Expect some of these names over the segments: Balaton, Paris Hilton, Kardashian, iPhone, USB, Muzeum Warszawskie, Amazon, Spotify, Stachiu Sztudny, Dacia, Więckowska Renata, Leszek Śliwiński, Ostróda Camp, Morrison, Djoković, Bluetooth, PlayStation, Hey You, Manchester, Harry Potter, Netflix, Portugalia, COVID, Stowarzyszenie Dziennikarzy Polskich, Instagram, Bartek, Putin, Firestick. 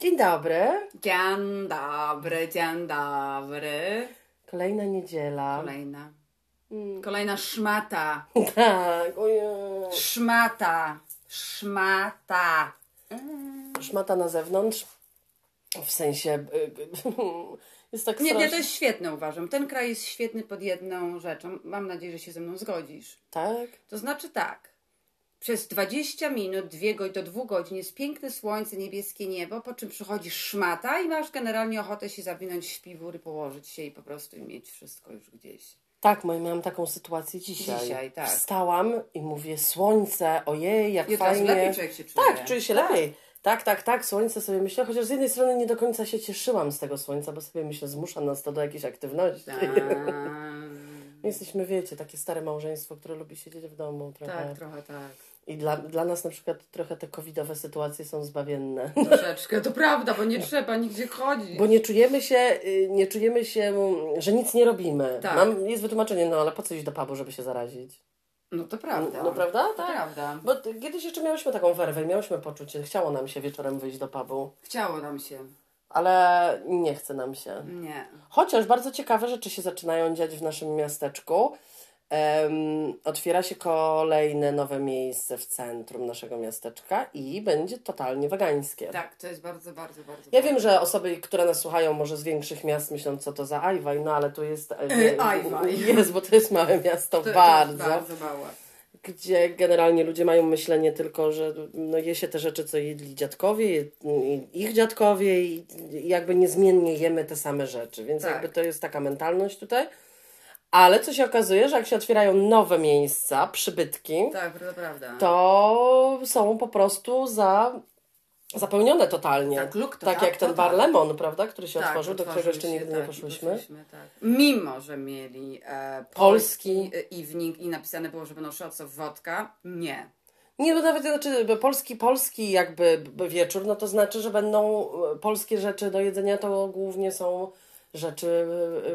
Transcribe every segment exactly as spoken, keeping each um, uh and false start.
Dzień dobry. Dzień dobry, dzień dobry. Kolejna niedziela. Kolejna. Mm. Kolejna szmata. Tak, ojej. Szmata. Szmata. Mm. Szmata na zewnątrz. W sensie... jest tak nie, nie, to jest świetne, uważam. Ten kraj jest świetny pod jedną rzeczą. Mam nadzieję, że się ze mną zgodzisz. Tak? To znaczy tak. Przez dwadzieścia minut, do dwóch godzin jest piękne słońce, niebieskie niebo, po czym przychodzi szmata i masz generalnie ochotę się zawinąć w śpiwór, położyć się i po prostu mieć wszystko już gdzieś. Tak, bo ja miałam taką sytuację dzisiaj. Dzisiaj, tak. Wstałam i mówię, słońce, ojej, jak i fajnie. I lepiej człowiek się czuje. Tak, czuję się tak. lepiej. Tak, tak, tak, słońce sobie myślę, chociaż z jednej strony nie do końca się cieszyłam z tego słońca, bo sobie myślę, zmusza nas to do jakiejś aktywności. My jesteśmy, wiecie, takie stare małżeństwo, które lubi siedzieć w domu trochę. Tak, trochę tak. I dla, dla nas na przykład trochę te covidowe sytuacje są zbawienne. Troszeczkę, to prawda, bo nie trzeba nigdzie chodzić. Bo nie czujemy się, nie czujemy się, że nic nie robimy. Tak. Mam, jest wytłumaczenie, no ale po co iść do pubu, żeby się zarazić? No to prawda. No, no prawda? Tak. To prawda. Bo kiedyś jeszcze miałyśmy taką werwę, miałyśmy poczucie, chciało nam się wieczorem wyjść do pubu. Chciało nam się. Ale nie chce nam się. Nie. Chociaż bardzo ciekawe rzeczy się zaczynają dziać w naszym miasteczku. Um, otwiera się kolejne nowe miejsce w centrum naszego miasteczka i będzie totalnie wegańskie. Tak, to jest bardzo, bardzo, bardzo... Ja bardzo. Wiem, że osoby, które nas słuchają może z większych miast myślą, co to za ajwaj, no ale tu jest... E, ajwaj. Jest, bo to jest małe miasto, to, bardzo. To jest bardzo małe. Gdzie generalnie ludzie mają myślenie tylko, że no je się te rzeczy, co jedli dziadkowie, je, ich dziadkowie i jakby niezmiennie jemy te same rzeczy, więc tak. Jakby to jest taka mentalność tutaj. Ale co się okazuje, że jak się otwierają nowe miejsca, przybytki, tak, to, prawda. To są po prostu za, zapełnione totalnie. Tak, look, to tak, tak jak ten bar Lemon, prawda, który się tak, otworzył, do którego jeszcze się, nigdy tak, nie poszłyśmy. Tak. Mimo, że mieli e, polski evening i napisane było, że będą shots of vodka, nie. Nie, no nawet znaczy polski, polski jakby wieczór, no to znaczy, że będą polskie rzeczy do jedzenia, to głównie są rzeczy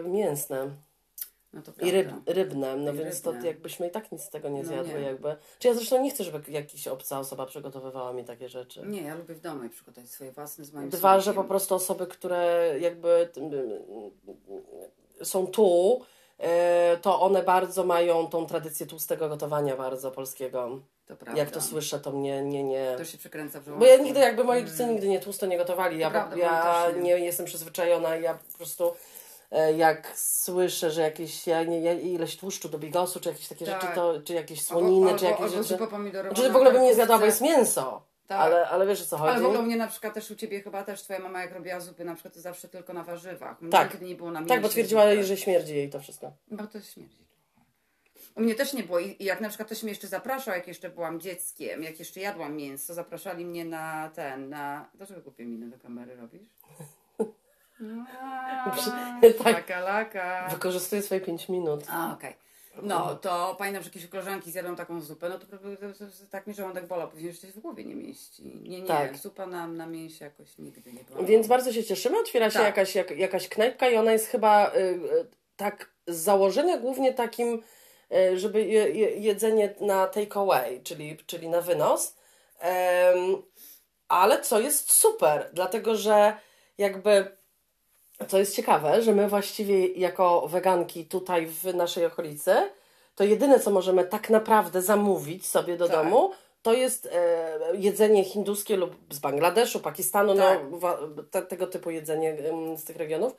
mięsne. No to i ryb, rybne, no i więc rybne. To jakbyśmy i tak nic z tego nie zjadły no nie. jakby. Czy ja zresztą nie chcę, żeby jakaś obca osoba przygotowywała mi takie rzeczy. Nie, ja lubię w domu i przygotować swoje własne z moim Dwa, smakiem. Że po prostu osoby, które jakby są tu, to one bardzo mają tą tradycję tłustego gotowania bardzo polskiego. To prawda. Jak to słyszę, to mnie nie... nie... To się przekręca w żołądku. Bo ja nigdy, jakby moi rodzice mm. nigdy nie tłusto nie gotowali. Ja, prawda, ja nie. nie jestem przyzwyczajona i ja po prostu... Jak słyszę, że jakieś ja nie, ja ileś tłuszczu do bigosu, czy jakieś takie tak. rzeczy, to, czy jakieś słoniny, albo, czy jakieś albo, rzeczy. Albo czy w ogóle bym nie zjadła, bo jest mięso. Tak. Ale, ale wiesz, o co chodzi. Ale w ogóle mnie na przykład też u Ciebie chyba też Twoja mama jak robiła zupy, na przykład to zawsze tylko na warzywach. Tak, nie było na mięsie, tak, bo twierdziła, tak. że śmierdzi jej to wszystko. Bo to śmierdzi. U mnie też nie było. I jak na przykład ktoś mnie jeszcze zapraszał, jak jeszcze byłam dzieckiem, jak jeszcze jadłam mięso, zapraszali mnie na ten, na... Dlaczego kupię minę do kamery robisz? Aaaa, tak. laka, laka. Wykorzystuję swoje pięć minut. A, okej. Okay. No, to pamiętam, że jakieś koleżanki zjadą taką zupę, no to, to, to, to tak mi żołądek bolał, później już coś w głowie nie mieści. Nie, nie, tak. zupa na, na mięsie jakoś nigdy nie była. Więc bardzo się cieszymy, otwiera się tak. jakaś, jak, jakaś knajpka i ona jest chyba y, tak z założenia głównie takim, y, żeby je, jedzenie na take away, czyli, czyli na wynos. Ym, ale co jest super, dlatego że jakby... Co jest ciekawe, że my właściwie jako weganki tutaj w naszej okolicy, to jedyne, co możemy tak naprawdę zamówić sobie do tak. domu, to jest e, jedzenie hinduskie lub z Bangladeszu, Pakistanu, tak. no, wa, te, tego typu jedzenie um, z tych regionów,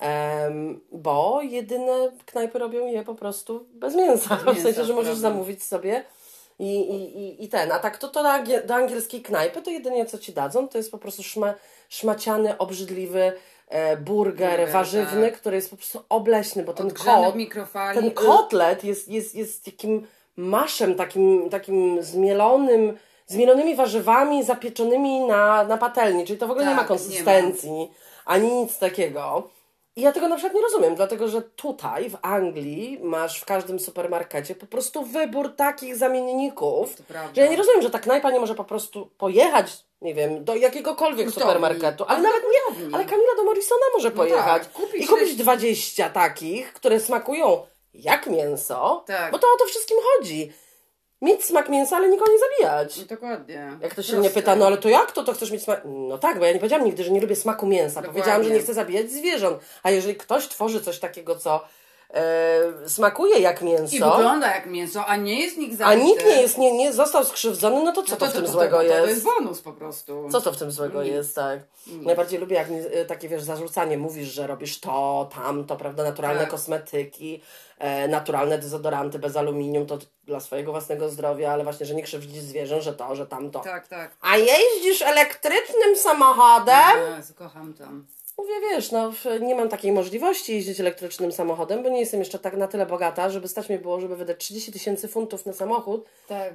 um, bo jedyne knajpy robią je po prostu bez mięsa, bez mięsa w sensie, że możesz prawda. Zamówić sobie i, i, i, i ten. A tak to, to do, do angielskiej knajpy to jedynie, co Ci dadzą, to jest po prostu szma, szmaciany, obrzydliwy burger, burger warzywny, tak. który jest po prostu obleśny, bo ten, kot, ten kotlet jest, jest, jest takim maszem, takim, takim zmielonym, zmielonymi warzywami zapieczonymi na, na patelni, czyli to w ogóle tak, nie ma konsystencji, nie ma. Ani nic takiego. I ja tego na przykład nie rozumiem, dlatego że tutaj w Anglii masz w każdym supermarkecie po prostu wybór takich zamienników, że ja nie rozumiem, że ta knajpa nie może po prostu pojechać, nie wiem, do jakiegokolwiek Kutowni. Supermarketu, ale nawet nie, ale Kamila do Morrisona może pojechać no tak, kupić i kupić dwadzieścia takich, które smakują jak mięso, tak. bo to o to wszystkim chodzi. mieć smak mięsa, ale nikogo nie zabijać. Dokładnie. Jak ktoś się mnie pyta, no ale to jak to, to chcesz mieć smak? No tak, bo ja nie powiedziałam nigdy, że nie lubię smaku mięsa. Dokładnie. Powiedziałam, że nie chcę zabijać zwierząt. A jeżeli ktoś tworzy coś takiego, co e, smakuje jak mięso... I wygląda jak mięso, a nie jest nikt zabity. A nikt nie jest, nie, nie został skrzywdzony, no to co no to, to w to, tym to, złego to, to, jest? To jest bonus po prostu. Co to w tym złego Nic. jest, tak? Nic. Najbardziej lubię, jak takie, wiesz, zarzucanie. Mówisz, że robisz to, tamto, prawda, naturalne tak. kosmetyki... naturalne dezodoranty bez aluminium, to dla swojego własnego zdrowia, ale właśnie, że nie krzywdzisz zwierząt, że to, że tamto. Tak, tak. A jeździsz elektrycznym samochodem? Jezu, kocham to. Mówię, wiesz, no nie mam takiej możliwości jeździć elektrycznym samochodem, bo nie jestem jeszcze tak na tyle bogata, żeby stać mi było, żeby wydać trzydzieści tysięcy funtów na samochód. Tak.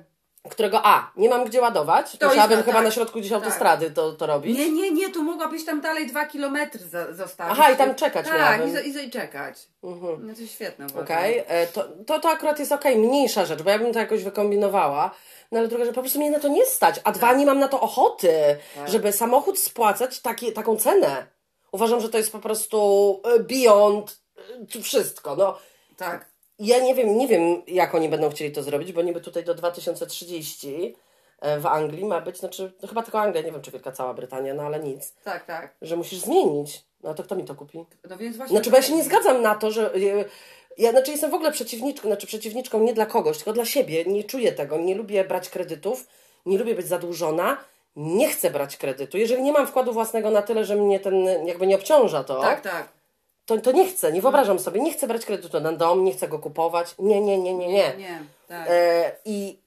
Którego a, nie mam gdzie ładować, to musiałabym jest, chyba tak, na środku gdzieś autostrady tak. to, to robić. Nie, nie, nie, tu mogłabyś tam dalej dwa kilometry za, zostawić. Aha, i tam czekać tak, miałabym. Tak, i, i, i czekać. Uh-huh. No to jest świetne. Okej, okay. to, to, to akurat jest okej, okay, mniejsza rzecz, bo ja bym to jakoś wykombinowała. No ale druga rzecz, po prostu mnie na to nie stać, a tak. dwa, nie mam na to ochoty, tak. żeby samochód spłacać taki, taką cenę. Uważam, że to jest po prostu beyond wszystko, no. Tak. Ja nie wiem, nie wiem, jak oni będą chcieli to zrobić, bo niby tutaj do dwa tysiące trzydziestego w Anglii ma być, znaczy no chyba tylko Anglia, nie wiem, czy wielka cała Brytania, no ale nic. Tak, tak. Że musisz zmienić. No to kto mi to kupi? No więc właśnie... Znaczy, bo ja się nie zgadzam na to, że... Ja znaczy jestem w ogóle przeciwniczką, znaczy przeciwniczką nie dla kogoś, tylko dla siebie. Nie czuję tego, nie lubię brać kredytów, nie lubię być zadłużona, nie chcę brać kredytu. Jeżeli nie mam wkładu własnego na tyle, że mnie ten jakby nie obciąża to... Tak, tak. To, to nie chcę, nie wyobrażam sobie, nie chcę brać kredytu na dom, nie chcę go kupować, nie, nie, nie, nie, nie. nie tak. e, I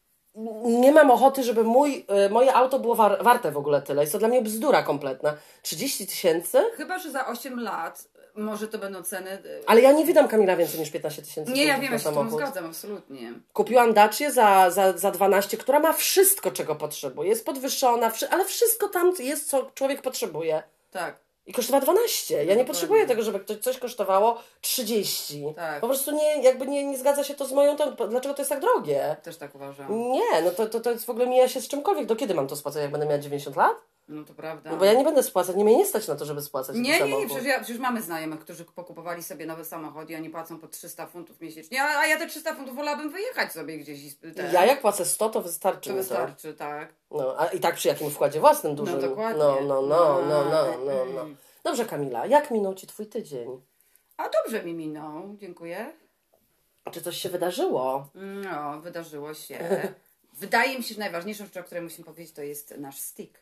nie mam ochoty, żeby mój, e, moje auto było war, warte w ogóle tyle. Jest to dla mnie bzdura kompletna. trzydzieści tysięcy? Chyba, że za osiem lat może to będą ceny... Ale ja nie wydam, Kamila, więcej niż piętnaście tysięcy. Nie, ja wiem, ja się z tym zgadzam, absolutnie. Kupiłam Dacię za, za, za dwanaście, która ma wszystko, czego potrzebuje. Jest podwyższona, ale wszystko tam jest, co człowiek potrzebuje. Tak. I kosztowała dwanaście. Ja nie potrzebuję tego, żeby ktoś coś kosztowało trzydzieści. Tak. Po prostu nie, jakby nie, nie zgadza się to z moją... Tą, dlaczego to jest tak drogie? Też tak uważam. Nie, no to, to, to jest w ogóle mija się z czymkolwiek. Do kiedy mam to spłacać, jak będę miała dziewięćdziesiąt lat? No to prawda. No bo ja nie będę spłacać, nie mnie nie stać na to, żeby spłacać. Nie, nie, nie, przecież, ja, przecież mamy znajomych, którzy pokupowali sobie nowe samochody i oni płacą po trzysta funtów miesięcznie, a, a ja te trzysta funtów wolałabym wyjechać sobie gdzieś. I ten... Ja jak płacę sto, to wystarczy. To wystarczy, to. tak. No, a i tak przy jakim wkładzie własnym dużym. No dokładnie. No, no, no, no, no, no, no. Dobrze, Kamila, jak minął Ci Twój tydzień? A dobrze mi minął, dziękuję. Czy coś się wydarzyło? No, wydarzyło się. Wydaje mi się, że najważniejszą rzeczą, o której musimy powiedzieć, to jest nasz stick.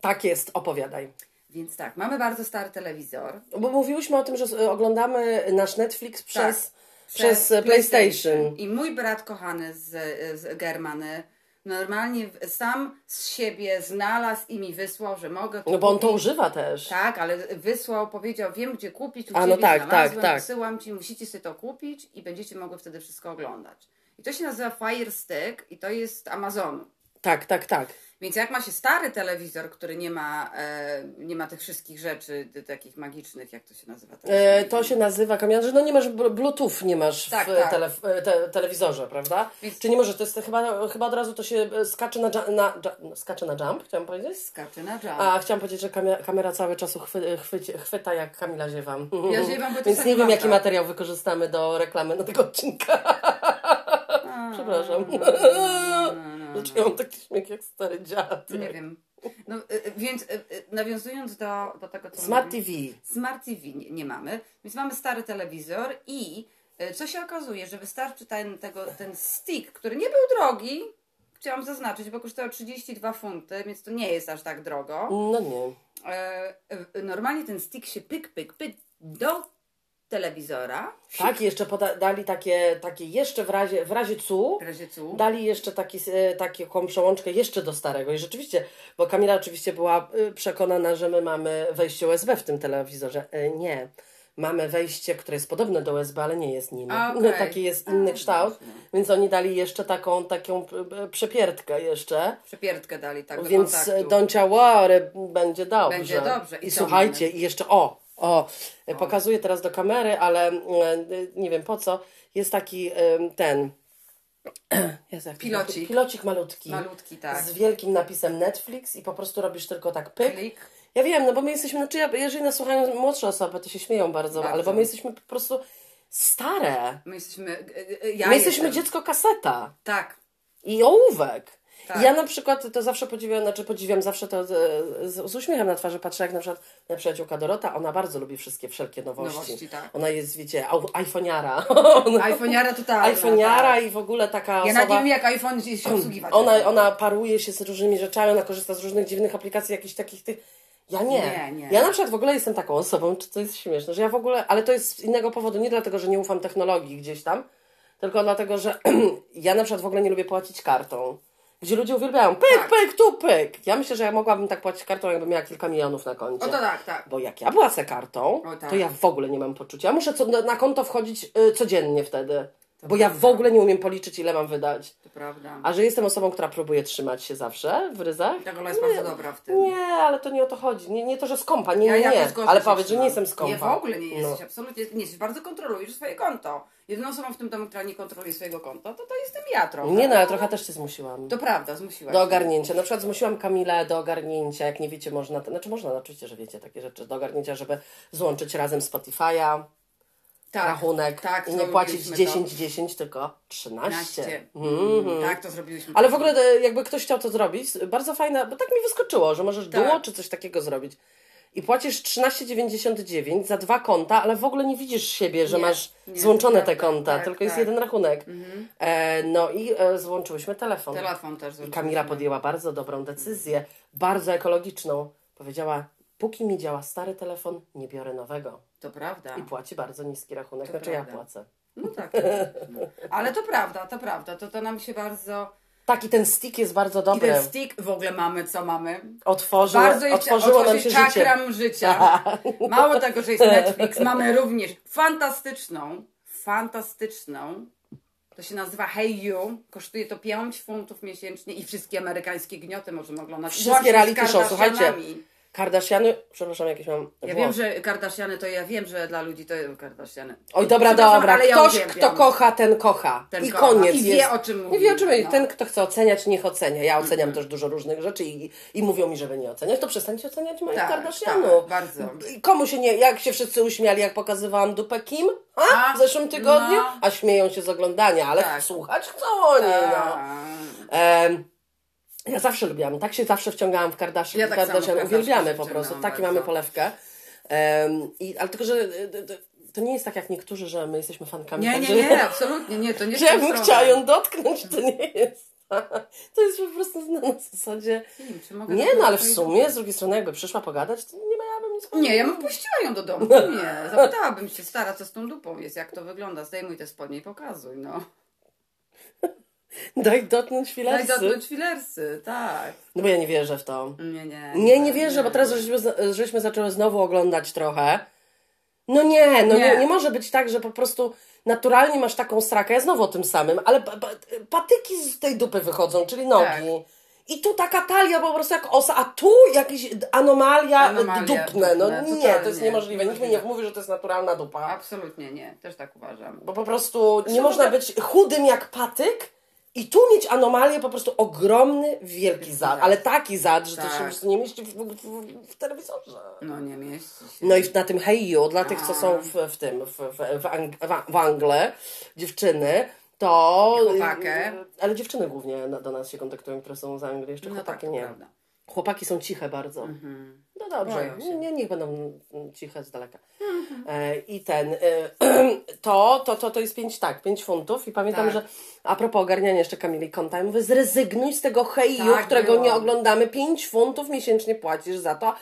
Tak jest, opowiadaj. Więc tak, mamy bardzo stary telewizor. Bo mówiłyśmy o tym, że oglądamy nasz Netflix przez, tak, przez, przez PlayStation. PlayStation. I mój brat kochany z, z Germany normalnie sam z siebie znalazł i mi wysłał, że mogę kupić. No bo on to używa też. Tak, ale wysłał, powiedział, wiem gdzie kupić, tu A, no tak, tak, tak. wysyłam Ci, musicie sobie to kupić i będziecie mogły wtedy wszystko oglądać. I to się nazywa Firestick i to jest Amazonu. Tak, tak, tak. Więc jak ma się stary telewizor, który nie ma, e, nie ma tych wszystkich rzeczy takich magicznych, jak to się nazywa? E, to się nazywa, Kamila, że no nie masz Bluetooth, nie masz tak, w tak. Tele, te, telewizorze, prawda? Więc... Czy nie może, to jest chyba, chyba od razu to się skacze na, na, na, skacze na jump, chciałam powiedzieć? Skacze na jump. A chciałam powiedzieć, że kamera, kamera cały czas chwy, chwy, chwyta, jak Kamila ziewam. Ja ziewam, bo to Więc nie wiem, mam, jaki tak. materiał wykorzystamy do reklamy na tego odcinka. A, Przepraszam. A, a, a. Dlaczego ja mam taki śmiech jak stary dziad? Nie wiem. No, więc nawiązując do, do tego, co Smart mówię, T V. Smart T V nie, nie mamy, więc mamy stary telewizor i co się okazuje, że wystarczy ten, tego, ten stick, który nie był drogi, chciałam zaznaczyć, bo kosztował trzydzieści dwa funty, więc to nie jest aż tak drogo. No nie. Normalnie ten stick się pyk, pyk, pyk do... telewizora. Tak, jeszcze poda- dali takie, takie jeszcze w razie, w razie cu, w razie cu. dali jeszcze taki, taką przełączkę jeszcze do starego i rzeczywiście, bo Kamila oczywiście była przekonana, że my mamy wejście U S B w tym telewizorze. Nie. Mamy wejście, które jest podobne do U S B, ale nie jest nim. Okay. Taki jest inny kształt, więc oni dali jeszcze taką, taką przepierdkę jeszcze. Przepierdkę dali, tak, do Więc kontaktu. Doncia Wary będzie dobrze. Będzie dobrze. I, I słuchajcie, i jeszcze o, O, o, pokazuję teraz do kamery, ale nie wiem po co. Jest taki ten... Jezu, pilocik. Pilocik malutki. Malutki, tak. Z wielkim napisem Netflix i po prostu robisz tylko tak pyk. Klik. Ja wiem, no bo my jesteśmy... Znaczy ja, jeżeli nas słuchają młodsze osoby, to się śmieją bardzo, bardzo. ale bo my jesteśmy po prostu stare. My jesteśmy... Ja my jesteśmy dziecko kaseta. Tak. i ołówek. Tak. Ja na przykład to zawsze podziwiam, znaczy podziwiam zawsze to z, z uśmiechem na twarzy patrzę, jak na przykład moja przyjaciółka Dorota, ona bardzo lubi wszystkie wszelkie nowości. nowości tak. Ona jest, wiecie, iPhoniara. iPhoniara totalna. iPhoniara tak. I w ogóle taka ja osoba... Ja nie wiem, jak iPhone się obsługiwać. Ona, ona paruje się z różnymi rzeczami, ona korzysta z różnych dziwnych aplikacji, jakichś takich tych... Ja nie. Nie, nie. Ja na przykład w ogóle jestem taką osobą, czy to jest śmieszne, że ja w ogóle... Ale to jest z innego powodu, nie dlatego, że nie ufam technologii gdzieś tam, tylko dlatego, że ja na przykład w ogóle nie lubię płacić kartą. Gdzie ludzie uwielbiają pyk, tak. pyk, tu pyk. Ja myślę, że ja mogłabym tak płacić kartą, jakbym miała kilka milionów na koncie. O to tak, tak. Bo jak ja płacę kartą, o, tak. to ja w ogóle nie mam poczucia. Ja muszę co, na, na konto wchodzić y, codziennie wtedy. To bo prawda. Ja w ogóle nie umiem policzyć, ile mam wydać. To prawda. A że jestem osobą, która próbuje trzymać się zawsze w ryzach. Tak, ona jest nie, bardzo dobra w tym. Nie, ale to nie o to chodzi. Nie, nie to, że skąpa. Nie, ja, ja nie. Ale powiedz, że nie jestem skąpa. Nie, w ogóle nie jesteś. No. Absolutnie nie jesteś. Bardzo kontrolujesz swoje konto. Jedyną osobą w tym domu, która nie kontroluje swojego konta, to to jestem ja trochę. Nie no, ja trochę też cię zmusiłam. To prawda, zmusiłaś. Do ogarnięcia. Na przykład zmusiłam Kamilę do ogarnięcia. Jak nie wiecie, można... Znaczy można, oczywiście, że wiecie takie rzeczy. Do ogarnięcia, żeby złączyć razem Spotify'a. Tak, rachunek tak, i nie płacić dziesięć dziesięć, tylko trzynaście. Mm, mm. Tak, to zrobiliśmy. Ale w ogóle jakby ktoś chciał to zrobić, bardzo fajne, bo tak mi wyskoczyło, że możesz tak. duo czy coś takiego zrobić. I płacisz trzynaście dziewięćdziesiąt dziewięć za dwa konta, ale w ogóle nie widzisz siebie, że nie, masz nie, złączone tak, te konta, tak, tylko tak. jest jeden rachunek. Mhm. E, no i e, złączyłyśmy telefon. Telefon też złączyliśmy. I Kamila podjęła bardzo dobrą decyzję, bardzo ekologiczną. Powiedziała, póki mi działa stary telefon, nie biorę nowego. To prawda. I płaci bardzo niski rachunek, to znaczy prawda. Ja płacę. No tak. Ale to prawda, to prawda, to, to nam się bardzo... Tak, i ten stick jest bardzo dobry. I ten stick w ogóle mamy, co mamy. Otworzył, bardzo jeszcze, otworzyło nam się czakram życie. życia. Mało tego, że jest Netflix, mamy również fantastyczną, fantastyczną, to się nazywa Hey You, kosztuje to pięć funtów miesięcznie i wszystkie amerykańskie gnioty możemy oglądać. Wszystkie reality show, słuchajcie. Kardashiany, przepraszam, jakieś mam włos. Ja wiem, że Kardashiany to ja wiem, że dla ludzi to jest Kardashiany. Oj, dobra, dobra. Ktoś, ja kto kocha, ten kocha. Ten I kocha. koniec I wie, jest. o czym mówimy. I wie, o czym no. Ten, kto chce oceniać, niech ocenia. Ja oceniam mm-hmm. też dużo różnych rzeczy i, i mówią mi, żeby nie oceniać. To przestańcie oceniać moich tak, Kardashianów. Tak, bardzo. Komu się nie... Jak się wszyscy uśmiali, jak pokazywałam dupę Kim a? A, w zeszłym tygodniu, no. a śmieją się z oglądania, ale tak. słuchać chcą oni, no. Ehm, Ja zawsze lubiłam, tak się zawsze wciągałam w Kardashian. Ja tak Kardashian. Uwielbiamy po prostu, taki bardzo. Mamy polewkę. Um, i, ale tylko, że to, to nie jest tak jak niektórzy, że my jesteśmy fankami. Nie, tak, nie, że, nie, absolutnie nie. To nie że jest jakbym chciała ją dotknąć, to nie jest. To jest po prostu na zasadzie... Nie, wiem, czy mogę nie no, ale w sumie, z drugiej strony, jakby przyszła pogadać, to nie miałabym nic... Nie, ja bym puściła ją do domu, nie. Zapytałabym się, stara, co z tą dupą jest, jak to wygląda, zdejmuj te spodnie i pokazuj, no. Daj dotknąć filersy. Daj dotknąć filersy, tak. No bo ja nie wierzę w to. Nie, nie. Nie, nie wierzę, nie. Bo teraz żeśmy, żeśmy zaczęły znowu oglądać trochę. No nie, no nie. Nie, nie może być tak, że po prostu naturalnie masz taką srakę, ja znowu o tym samym, ale pa, pa, patyki z tej dupy wychodzą, czyli nogi. Tak. I tu taka talia po prostu jak osa, a tu jakieś anomalia, anomalia dupne. No dupne, nie, to jest niemożliwe. Nikt mi nie mówi, że to jest naturalna dupa. Absolutnie nie, też tak uważam. Bo po prostu nie można być chudym jak patyk, i tu mieć anomalię, po prostu ogromny, wielki zad, ale taki zad, że tak. to się już nie mieści w, w, w, w telewizorze. No nie mieści się. No i na tym Hey You, dla A. tych, co są w, w tym, w, w, w, ang, w Angle, dziewczyny, to... Chłopakę. Ale dziewczyny głównie do nas się kontaktują, które są z Anglii, jeszcze no chłopaki tak, nie. Prawda. Chłopaki są ciche bardzo. Mhm. No dobrze, nie, niech będą ciche z daleka. Mhm. E, I ten, e, to, to, to, to jest pięć, tak, pięć funtów i pamiętam, tak. że a propos ogarniania jeszcze Kamili konta, ja mówię, zrezygnuj z tego heju, tak, którego było. Nie oglądamy, pięć funtów miesięcznie płacisz za to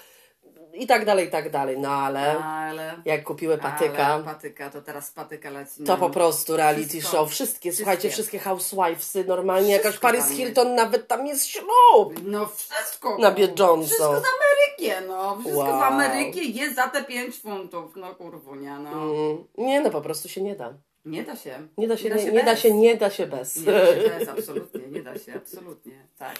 i tak dalej, i tak dalej. No ale, ale jak kupiły patyka, ale patyka, to teraz patyka leci. To po prostu reality wszystko, show, wszystkie, wszystkie, słuchajcie, wszystkie housewivesy, normalnie wszystko jakaś Paris Hilton, jest. Nawet tam jest ślub. No wszystko. Na bieżąco. Wszystko z Ameryki, no. Wszystko wow. z Ameryki jest za te pięć funtów, no kurwunia, no. Mm. Nie, no po prostu się nie da. Nie da się. Nie da się, nie, da się, nie, nie da się, nie da się bez. Nie da się bez, absolutnie, nie da się, absolutnie, tak.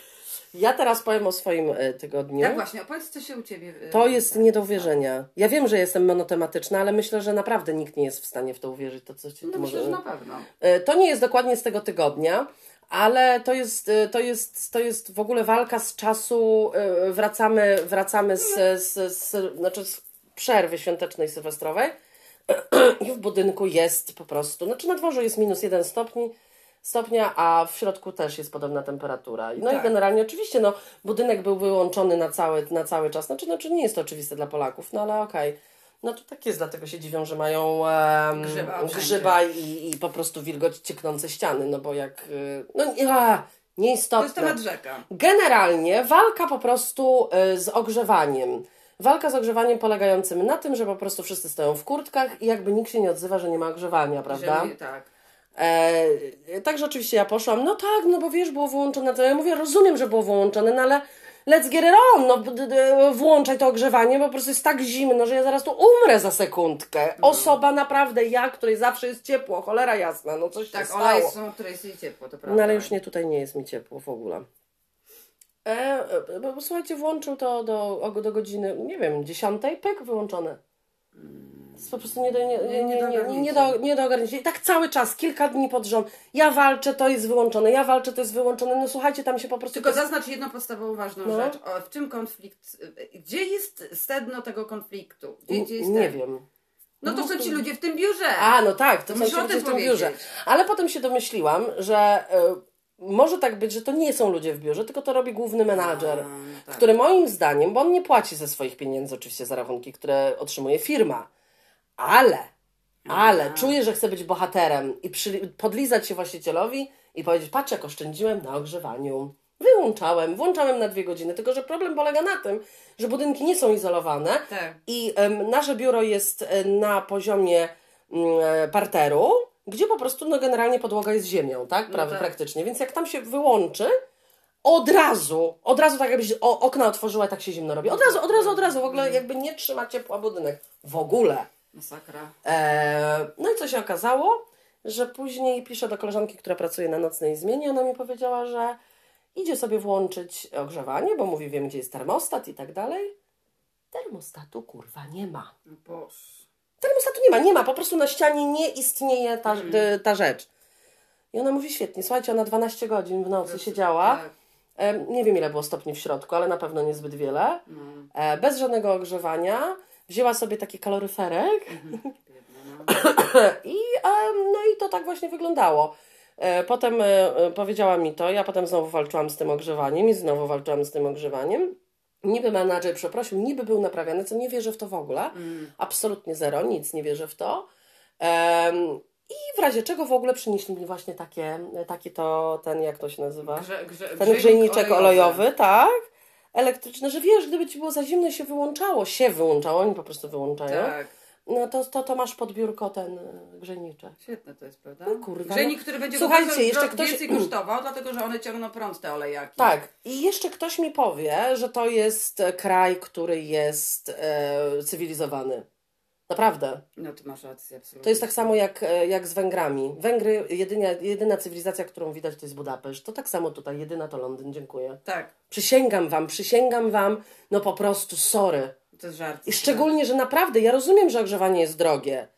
Ja teraz powiem o swoim y, tygodniu. Tak właśnie, opowiedz, co się u Ciebie... Y, to jest nie do uwierzenia. Ja wiem, że jestem monotematyczna, ale myślę, że naprawdę nikt nie jest w stanie w to uwierzyć. To, co ci no myślę, może... że na pewno. Y, to nie jest dokładnie z tego tygodnia, ale to jest, y, to jest, to jest w ogóle walka z czasu. Y, wracamy wracamy z, z, z, znaczy z przerwy świątecznej, sylwestrowej i w budynku jest po prostu... Znaczy na dworzu jest minus jeden stopni. stopnia, a w środku też jest podobna temperatura. No tak. I generalnie oczywiście no, budynek był wyłączony na cały, na cały czas. Znaczy, znaczy nie jest to oczywiste dla Polaków, no ale okej. Okay. No to tak jest, dlatego się dziwią, że mają um, grzyba, grzyba i, i po prostu wilgoć cieknące ściany, no bo jak... No a, nieistotne. To jest temat rzeka. Generalnie walka po prostu y, z ogrzewaniem. Walka z ogrzewaniem polegającym na tym, że po prostu wszyscy stoją w kurtkach i jakby nikt się nie odzywa, że nie ma ogrzewania, prawda? Ziemi, tak. E, także oczywiście ja poszłam, no tak, no bo wiesz, było wyłączone, to ja mówię, rozumiem, że było wyłączone, no ale let's get it on, no włączaj to ogrzewanie, bo po prostu jest tak zimno, że ja zaraz tu umrę za sekundkę. No. Osoba naprawdę, ja, której zawsze jest ciepło, cholera jasna, no coś tak, się stało. Tak, ona jest, no, której jest jej ciepło, to prawda. No ale już nie, tutaj nie jest mi ciepło w ogóle. E, bo, słuchajcie, włączył to do, do godziny, nie wiem, dziesiątej, pyk, wyłączone. To jest po prostu nie do, nie, nie, nie, nie, nie, do, nie do ogarnięcia. I tak cały czas, kilka dni pod rząd. Ja walczę, to jest wyłączone, ja walczę, to jest wyłączone. No słuchajcie, tam się po prostu... Tylko jest... zaznacz jedną podstawową ważną no. rzecz. O, w czym konflikt... Gdzie jest sedno tego konfliktu? Gdzie, gdzie jest nie ten? wiem. No to są ci ludzie w tym biurze. A, no tak, to Musisz są ci ludzie w tym biurze. Ale potem się domyśliłam, że... Yy, może tak być, że to nie są ludzie w biurze, tylko to robi główny menadżer, no, tak. który moim zdaniem, bo on nie płaci ze swoich pieniędzy oczywiście za rachunki, które otrzymuje firma, ale, no, ale tak. czuje, że chce być bohaterem i przy, podlizać się właścicielowi i powiedzieć, patrz jak oszczędziłem na ogrzewaniu, wyłączałem, włączałem na dwie godziny, tylko że problem polega na tym, że budynki nie są izolowane tak. i um, nasze biuro jest na poziomie um, parteru, gdzie po prostu no generalnie podłoga jest ziemią, tak? Prawie, no tak. praktycznie. Więc jak tam się wyłączy, od razu, od razu tak jakbyś o, okna otworzyła, tak się zimno robi. Od razu, od razu, od razu. W ogóle jakby nie trzyma ciepła budynek. W ogóle. Masakra. Eee, no i co się okazało? Że później piszę do koleżanki, która pracuje na nocnej zmianie, ona mi powiedziała, że idzie sobie włączyć ogrzewanie, bo mówi, wiem, gdzie jest termostat i tak dalej. Termostatu, kurwa, nie ma. No boż. Termostatu nie ma, nie ma, po prostu na ścianie nie istnieje ta, hmm. ta rzecz. I ona mówi, świetnie, słuchajcie, ona dwanaście godzin w nocy Bez, siedziała, tak. e, nie wiem ile było stopni w środku, ale na pewno niezbyt wiele, hmm. e, bez żadnego ogrzewania, wzięła sobie taki kaloryferek hmm. I, e, no i to tak właśnie wyglądało. E, potem e, powiedziała mi to, ja potem znowu walczyłam z tym ogrzewaniem i znowu walczyłam z tym ogrzewaniem. Niby menadżer przeprosił, niby był naprawiany, co nie wierzę w to w ogóle. Mm. Absolutnie zero, nic nie wierzę w to. Um, I w razie czego w ogóle przynieśli mi właśnie takie, taki to, ten jak to się nazywa? Grze, grze, ten grzejniczek olejowy, olejowy, tak? Elektryczny, że wiesz, gdyby ci było za zimno się wyłączało, się wyłączało, oni po prostu wyłączają. Tak. No to, to, to masz pod biurko ten grzejniczek. Świetne to jest, prawda? No kurwa. Grzejnik, który będzie Słuchajcie, jeszcze ktoś... więcej kosztował, dlatego że one ciągną prąd, te olejaki. Tak. I jeszcze ktoś mi powie, że to jest kraj, który jest e, cywilizowany. Naprawdę. No to masz rację, absolutnie. To jest tak samo jak, jak z Węgrami. Węgry, jedyna, jedyna cywilizacja, którą widać, to jest Budapeszt. To tak samo tutaj, jedyna to Londyn, dziękuję. Tak. Przysięgam wam, przysięgam wam, no po prostu sorry. To jest żart. I szczególnie, że naprawdę, ja rozumiem, że ogrzewanie jest drogie,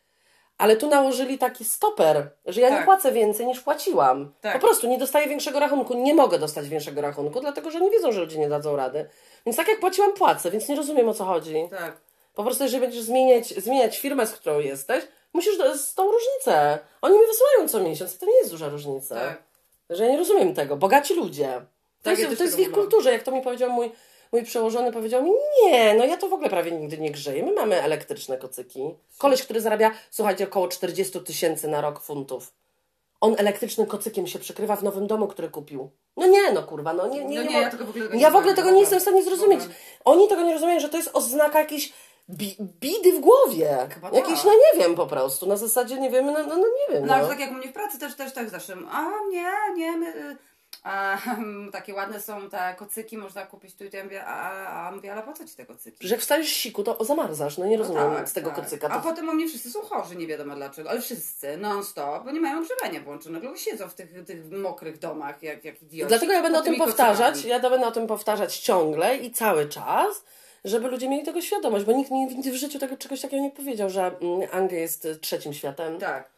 ale tu nałożyli taki stoper, że ja tak. nie płacę więcej niż płaciłam. Tak. Po prostu nie dostaję większego rachunku, nie mogę dostać większego rachunku, dlatego że nie wiedzą, że ludzie nie dadzą rady. Więc tak jak płaciłam, płacę, więc nie rozumiem, o co chodzi. Tak. Po prostu, jeżeli będziesz zmieniać, zmieniać firmę, z którą jesteś, musisz do, z tą różnicę. Oni mi wysyłają co miesiąc, i to nie jest duża różnica. Tak. Że ja nie rozumiem tego. Bogaci ludzie. To tak, jest, ja to jest w ich kulturze, jak to mi powiedział mój Mój przełożony powiedział mi, nie, no ja to w ogóle prawie nigdy nie grzeję. My mamy elektryczne kocyki. Koleś, który zarabia, słuchajcie, około czterdzieści tysięcy na rok funtów. On elektrycznym kocykiem się przykrywa w nowym domu, który kupił. No nie, no kurwa, no nie, nie, no nie, nie ja, tego w ogóle ja w ogóle tego nie jestem w stanie zrozumieć. Oni tego nie rozumieją, że to jest oznaka jakiejś bi- bidy w głowie. Jakiejś, no nie wiem po prostu, na zasadzie nie wiem, no, no, no nie wiem. No, no tak jak u mnie w pracy też, też tak zawsze, a nie, nie, my... A, takie ładne są te kocyki, można kupić tu i tu, ja mówię, a, a mówię, ale po co ci te kocyki? Że jak wstajesz z siku, to zamarzasz, no nie rozumiem no tak, z tego tak. kocyka. To... A potem u mnie wszyscy są chorzy, nie wiadomo dlaczego, ale wszyscy, non stop, bo nie mają ogrzewania włączonego, siedzą w tych, tych mokrych domach, jak, jak idioci. Dlatego ja będę o tym powtarzać, kocykami. ja będę o tym powtarzać ciągle i cały czas, żeby ludzie mieli tego świadomość, bo nikt nigdy w życiu tego, czegoś takiego nie powiedział, że Anglia jest trzecim światem. Tak.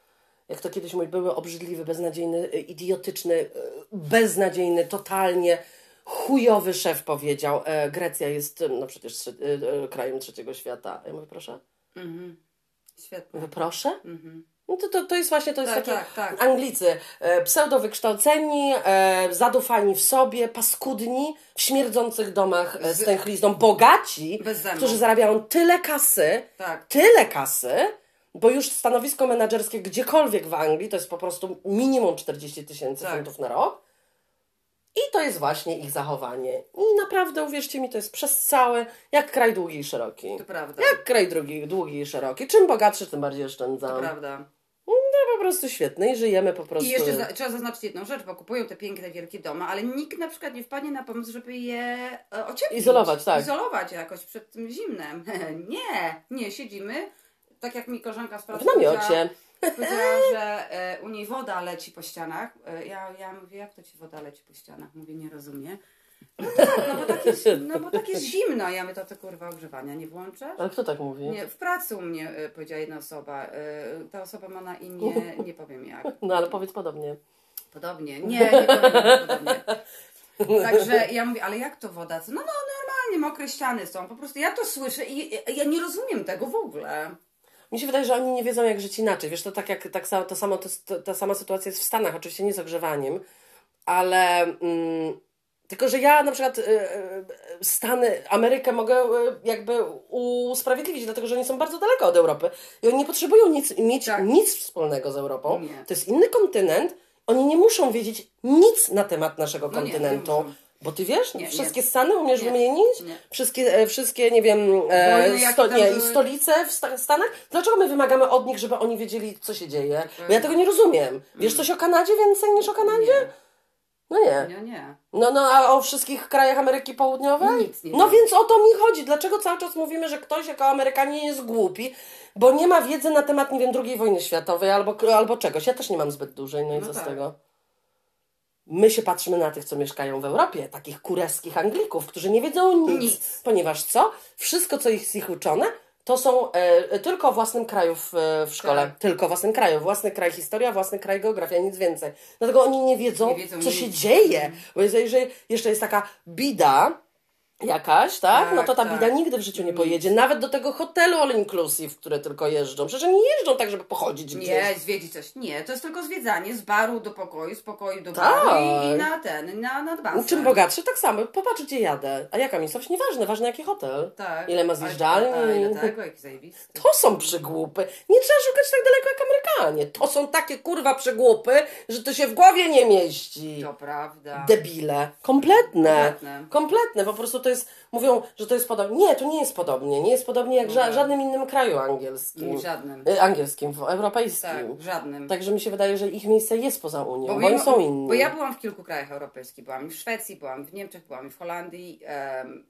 Jak to kiedyś mój były obrzydliwy, beznadziejny, idiotyczny, beznadziejny, totalnie chujowy szef powiedział, e, Grecja jest, no przecież e, krajem trzeciego świata. Ja mówię, proszę? Mhm. Świetnie. Mówię, proszę? Mhm. No to, to, to jest właśnie, to jest tak, takie tak, tak. Anglicy, e, pseudowykształceni, e, zadufani w sobie, paskudni, w śmierdzących domach e, z tęchlizną, bogaci, którzy zarabiają tyle kasy, tak. tyle kasy, bo już stanowisko menadżerskie gdziekolwiek w Anglii to jest po prostu minimum czterdzieści tysięcy tak. funtów na rok. I to jest właśnie ich zachowanie. I naprawdę, uwierzcie mi, to jest przez całe, jak kraj długi i szeroki. To prawda. Jak kraj drugi, długi i szeroki. Czym bogatszy, tym bardziej oszczędzam. To prawda. No po prostu świetne i żyjemy po prostu. I jeszcze za, trzeba zaznaczyć jedną rzecz, bo kupują te piękne, wielkie domy, ale nikt na przykład nie wpadnie na pomysł, żeby je ocieplić. Izolować, tak. Izolować jakoś przed tym zimnem. nie, nie, siedzimy, tak jak mi koleżanka z pracy w namiocie. Powiedziała, że e, u niej woda leci po ścianach. E, ja, ja mówię, jak to ci woda leci po ścianach? Mówię, nie rozumiem. No tak, no bo tak jest, no bo tak jest zimno. Ja my to, to kurwa ogrzewania nie włączę. Ale kto tak mówi? Nie, w pracy u mnie e, powiedziała jedna osoba. E, ta osoba ma na imię, nie powiem jak. No ale powiedz podobnie. Podobnie, nie, nie powiem podobnie. Także ja mówię, ale jak to woda? No, no normalnie, mokre ściany są. Po prostu ja to słyszę i ja nie rozumiem tego w ogóle. Mi się wydaje, że oni nie wiedzą, jak żyć inaczej. Wiesz, to tak jak tak samo, to samo, to, ta sama sytuacja jest w Stanach, oczywiście nie z ogrzewaniem, ale mm, tylko, że ja na przykład y, y, Stany, Amerykę mogę y, jakby usprawiedliwić, dlatego, że oni są bardzo daleko od Europy i oni nie potrzebują nic, mieć tak. nic wspólnego z Europą. Nie. To jest inny kontynent, oni nie muszą wiedzieć nic na temat naszego no kontynentu. Nie, nie Bo ty wiesz, nie, wszystkie nie. Stany umiesz nie, wymienić, nie. Wszystkie, wszystkie, nie wiem, e, sto, nie, stolice w Stanach. Dlaczego my wymagamy od nich, żeby oni wiedzieli, co się dzieje? Bo ja tego nie rozumiem. Wiesz coś o Kanadzie więcej niż o Kanadzie? Nie. No nie. nie, nie. No, no a o wszystkich krajach Ameryki Południowej? Nic nie no nie. Więc o to mi chodzi. Dlaczego cały czas mówimy, że ktoś jako Amerykanie jest głupi, bo nie ma wiedzy na temat, nie wiem, drugiej wojny światowej albo, albo czegoś. Ja też nie mam zbyt dużej, no i no co tak. z tego? My się patrzymy na tych, co mieszkają w Europie, takich kurewskich Anglików, którzy nie wiedzą nic, nic. Ponieważ co? Wszystko, co ich, ich uczone, to są e, tylko o własnym kraju w, w szkole. Tak. Tylko o własnym kraju. Własny kraj historia, własny kraj geografia, nic więcej. Dlatego oni nie wiedzą, nie wiedzą co nic. się dzieje. Bo jeżeli jeszcze jest taka bida jakaś, tak? tak no to ta tak. bida nigdy w życiu nie pojedzie. Nawet do tego hotelu all inclusive, które tylko jeżdżą. Przecież nie jeżdżą tak, żeby pochodzić gdzieś. Nie, zwiedzić coś. Nie, to jest tylko zwiedzanie z baru do pokoju, z pokoju do tak. baru i, i na ten, na nad basen. Czym bogatszy, tak samo. Popatrz, gdzie jadę. A jaka miejscowość? Nieważne, ważne jaki hotel. Tak. Ile ma zjeżdżalni. A ile tego, jaki zajebisty. To są przygłupy. Nie trzeba szukać tak daleko jak Amerykanie. To są takie kurwa przygłupy, że to się w głowie nie mieści. To prawda. Debile. Kompletne. Kompletne. Kompletne. Po prostu to To jest, mówią, że to jest podobnie. Nie, to nie jest podobnie. Nie jest podobnie jak ża- żadnym innym kraju angielskim. Żadnym. E, angielskim, europejskim. Tak, żadnym. Także mi się wydaje, że ich miejsce jest poza Unią, bo, bo oni są inni. Bo ja byłam w kilku krajach europejskich. Byłam i w Szwecji, byłam w Niemczech, byłam i w Holandii, um,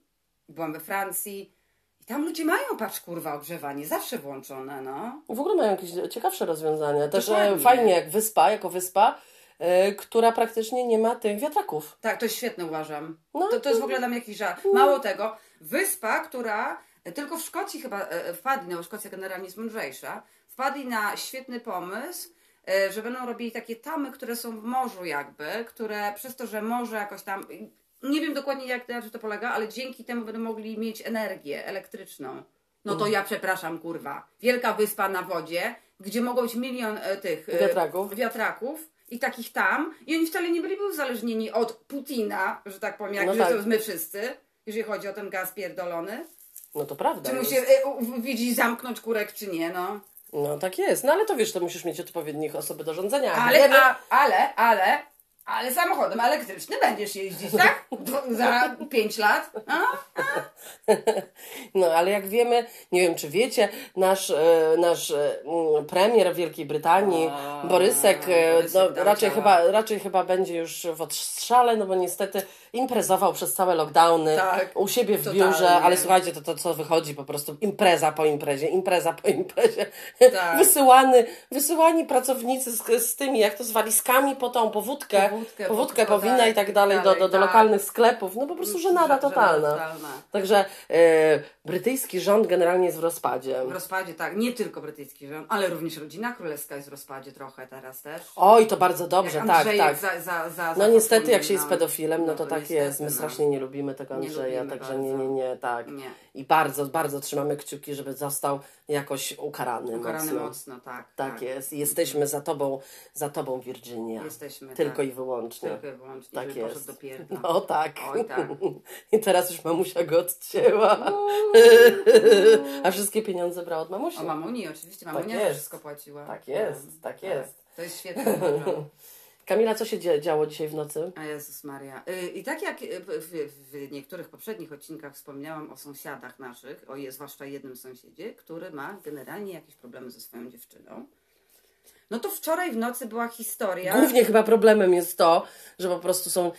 byłam we Francji. I tam ludzie mają, patrz, kurwa, ogrzewanie. Zawsze włączone, no. W ogóle mają jakieś ciekawsze rozwiązania. Też Dokładnie. Fajnie, jak wyspa, jako wyspa. Która praktycznie nie ma tych wiatraków. Tak, to jest świetne, uważam. No, to, to jest w ogóle dla mnie jakiś żart. Mało tego, wyspa, która tylko w Szkocji chyba wpadli, no Szkocja generalnie jest mądrzejsza, wpadli na świetny pomysł, że będą robili takie tamy, które są w morzu jakby, które przez to, że morze jakoś tam, nie wiem dokładnie jak na czym to polega, ale dzięki temu będą mogli mieć energię elektryczną. No to ja przepraszam, kurwa. Wielka wyspa na wodzie, gdzie mogą być milion tych wiatraków, wiatraków. I takich tam. I oni wcale nie byliby uzależnieni od Putina, że tak powiem, jak no tak. my wszyscy, jeżeli chodzi o ten gaz pierdolony. No to prawda. Czy mu się widzi zamknąć kurek, czy nie, no. No tak jest. No ale to wiesz, to musisz mieć odpowiednich osoby do rządzenia. Ale, a, ale, ale, ale samochodem elektrycznym będziesz jeździć, tak? Za pięć lat. A, a. No ale jak wiemy, nie wiem czy wiecie, nasz, nasz premier Wielkiej Brytanii, a, Borysek, no, raczej, chyba, raczej chyba będzie już w odstrzale, no bo niestety imprezował przez całe lockdowny tak, u siebie w totalnie. biurze, ale słuchajcie, to, to co wychodzi po prostu impreza po imprezie, impreza po imprezie, tak. Wysyłany, wysyłani pracownicy z, z tymi, jak to z walizkami po tą, po wódkę, wódkę, po wódkę po wina i tak dalej, do, do, do lokalnych sklepów. No po prostu żenada totalna. Także yy, brytyjski rząd generalnie jest w rozpadzie. W rozpadzie, tak. Nie tylko brytyjski rząd, ale również rodzina królewska jest w rozpadzie trochę teraz też. Oj, to bardzo dobrze, jak tak, tak. Za, za, za, no za niestety, jak się jest pedofilem, no, no to, to tak niestety, jest. My no. strasznie nie lubimy tego Andrzeja, lubimy także bardzo. nie, nie, nie, tak. Nie. I bardzo, bardzo trzymamy kciuki, żeby został jakoś ukarany, ukarany mocno. mocno tak, tak. Tak jest. I jesteśmy za tobą, za tobą, Virginia. Jesteśmy, Tylko tak. i wyłącznie. Tylko i wyłącznie. Tak jest. Do pierdla. No tak. Oj, tak. I teraz już mamusia go odcięła. A wszystkie pieniądze brała od mamusi. O mamuni, oczywiście. Mamunia tak wszystko płaciła. Tak jest, um, tak jest. Tak. To jest świetne. Kamila, co się dzia- działo dzisiaj w nocy? A Jezus Maria. I tak jak w, w niektórych poprzednich odcinkach wspomniałam o sąsiadach naszych, o je, zwłaszcza jednym sąsiedzie, który ma generalnie jakieś problemy ze swoją dziewczyną. No to wczoraj w nocy była historia. Głównie chyba problemem jest to, że po prostu są,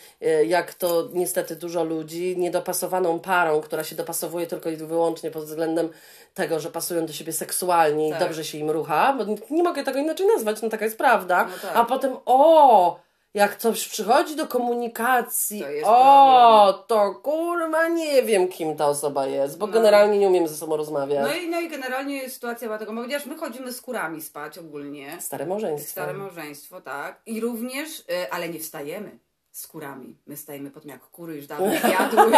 jak to niestety dużo ludzi, niedopasowaną parą, która się dopasowuje tylko i wyłącznie pod względem tego, że pasują do siebie seksualnie i tak dobrze się im rucha, bo nie mogę tego inaczej nazwać, no taka jest prawda. No tak. A potem o, jak coś przychodzi do komunikacji, o, to kurwa nie wiem, kim ta osoba jest, bo no. generalnie nie umiem ze sobą rozmawiać. No i, no i generalnie sytuacja była tego, chociaż my chodzimy z kurami spać ogólnie. Stare małżeństwo. Stare małżeństwo, tak. I również, ale nie wstajemy z kurami. My stajemy potem jak kury już dawno jadły.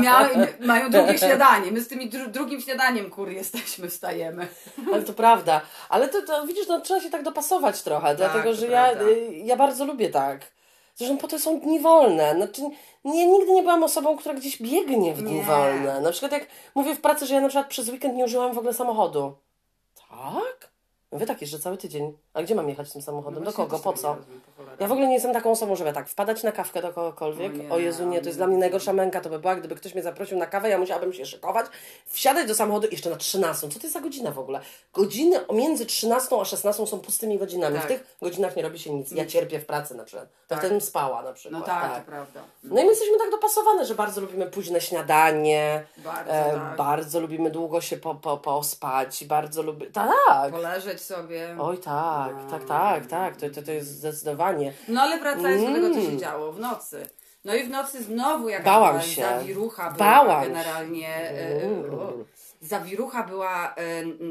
Mia, mają drugie śniadanie. My z tymi dru, drugim śniadaniem kur jesteśmy, wstajemy. Ale to prawda. Ale to, to widzisz, no, trzeba się tak dopasować trochę, tak, dlatego że ja, ja bardzo lubię tak. Zresztą po to są dni wolne. Znaczy, nie, nigdy nie byłam osobą, która gdzieś biegnie w dni nie. wolne. Na przykład jak mówię w pracy, że ja na przykład przez weekend nie użyłam w ogóle samochodu. Tak? Mówię tak, że cały tydzień. A gdzie mam jechać tym samochodem? No do kogo? Po co? Ja w ogóle nie jestem taką osobą, żeby tak wpadać na kawkę do kogokolwiek. O, nie, o Jezu, nie, to jest nie. dla mnie najgorsza męka to by była, gdyby ktoś mnie zaprosił na kawę, ja musiałabym się szykować, wsiadać do samochodu jeszcze na trzynastą. Co to jest za godzina w ogóle? Godziny między trzynastą a szesnastą są pustymi godzinami. Tak. W tych godzinach nie robi się nic. Ja cierpię w pracy na przykład. Ja tak. wtedy spała na przykład. No tak, tak, to prawda. No i my jesteśmy tak dopasowane, że bardzo lubimy późne śniadanie, bardzo, e, tak. bardzo lubimy długo się po, po, pospać, bardzo lubi... Tak! Poleżeć sobie. Oj tak, no. tak, tak, tak. To, to, to jest zdecydowanie. No ale wracając mm. do tego, co się działo w nocy. No i w nocy znowu jakaś Bałam się. zawirucha była Bałam generalnie. Się. O, zawirucha była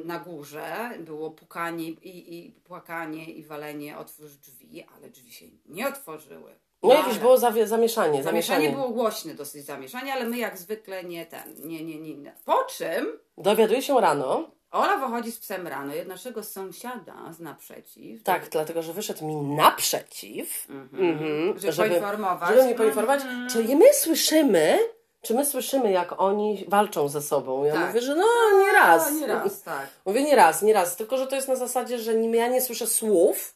na górze, było pukanie i, i płakanie i walenie, otwórz drzwi, ale drzwi się nie otworzyły. No i już było zawie, zamieszanie, zamieszanie. Zamieszanie było głośne dosyć zamieszanie, ale my jak zwykle nie ten, nie, nie, nie. nie. Po czym? Dowiaduje się rano. Ola wychodzi z psem rano, naszego sąsiada z naprzeciw. Tak, tak, dlatego, że wyszedł mi naprzeciw, mhm. Mhm, żeby, żeby poinformować. Żeby mnie poinformować, mhm. czy my słyszymy, czy my słyszymy, jak oni walczą ze sobą. Ja tak. mówię, że no, nie raz. No, nie raz, tak. Mówię, nie raz, nie raz, tylko że to jest na zasadzie, że ja nie słyszę słów,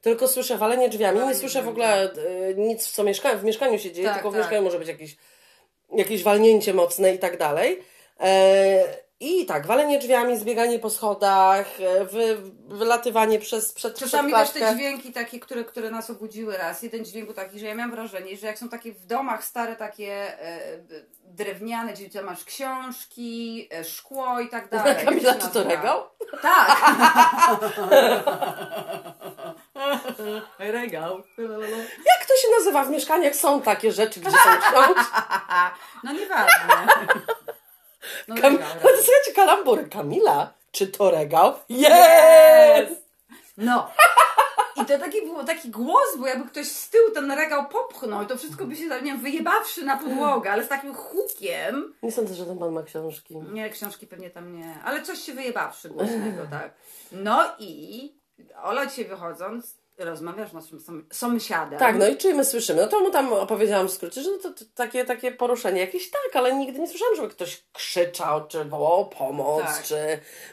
tylko słyszę walenie drzwiami, no, nie, nie słyszę w ogóle y, nic, co mieszka- w mieszkaniu się dzieje, tak, tylko w tak. mieszkaniu może być jakieś, jakieś walnięcie mocne i tak dalej. E- I tak, walenie drzwiami, zbieganie po schodach, wy, wylatywanie przez przed Czasami też te dźwięki takie, które, które nas obudziły raz. Jeden dźwięk był taki, że ja miałam wrażenie, że jak są takie w domach stare takie e, drewniane, gdzie tam masz książki, e, szkło i tak dalej. Kamila, czy to regał? Tak! Regał. Jak to się nazywa? W mieszkaniach są takie rzeczy, gdzie są książki? No nieważne. No Kam- to jest ja ci kalambury. Kamila, czy to regał? Yes! No. I to taki, było, taki głos, bo jakby ktoś z tyłu ten regał popchnął i to wszystko by się, nie wiem, wyjebawszy na podłogę, ale z takim hukiem. Nie sądzę, że ten pan ma książki. Nie, książki pewnie tam nie. Ale coś się wyjebawszy głośnego, tak. No i Ola dzisiaj wychodząc, rozmawiasz z naszym sąsiadem. Tak, no i czy my słyszymy. No to mu tam opowiedziałam w skrócie, że no to, to takie, takie poruszenie jakieś tak, ale nigdy nie słyszałam, żeby ktoś krzyczał, czy wołał o pomoc, tak. czy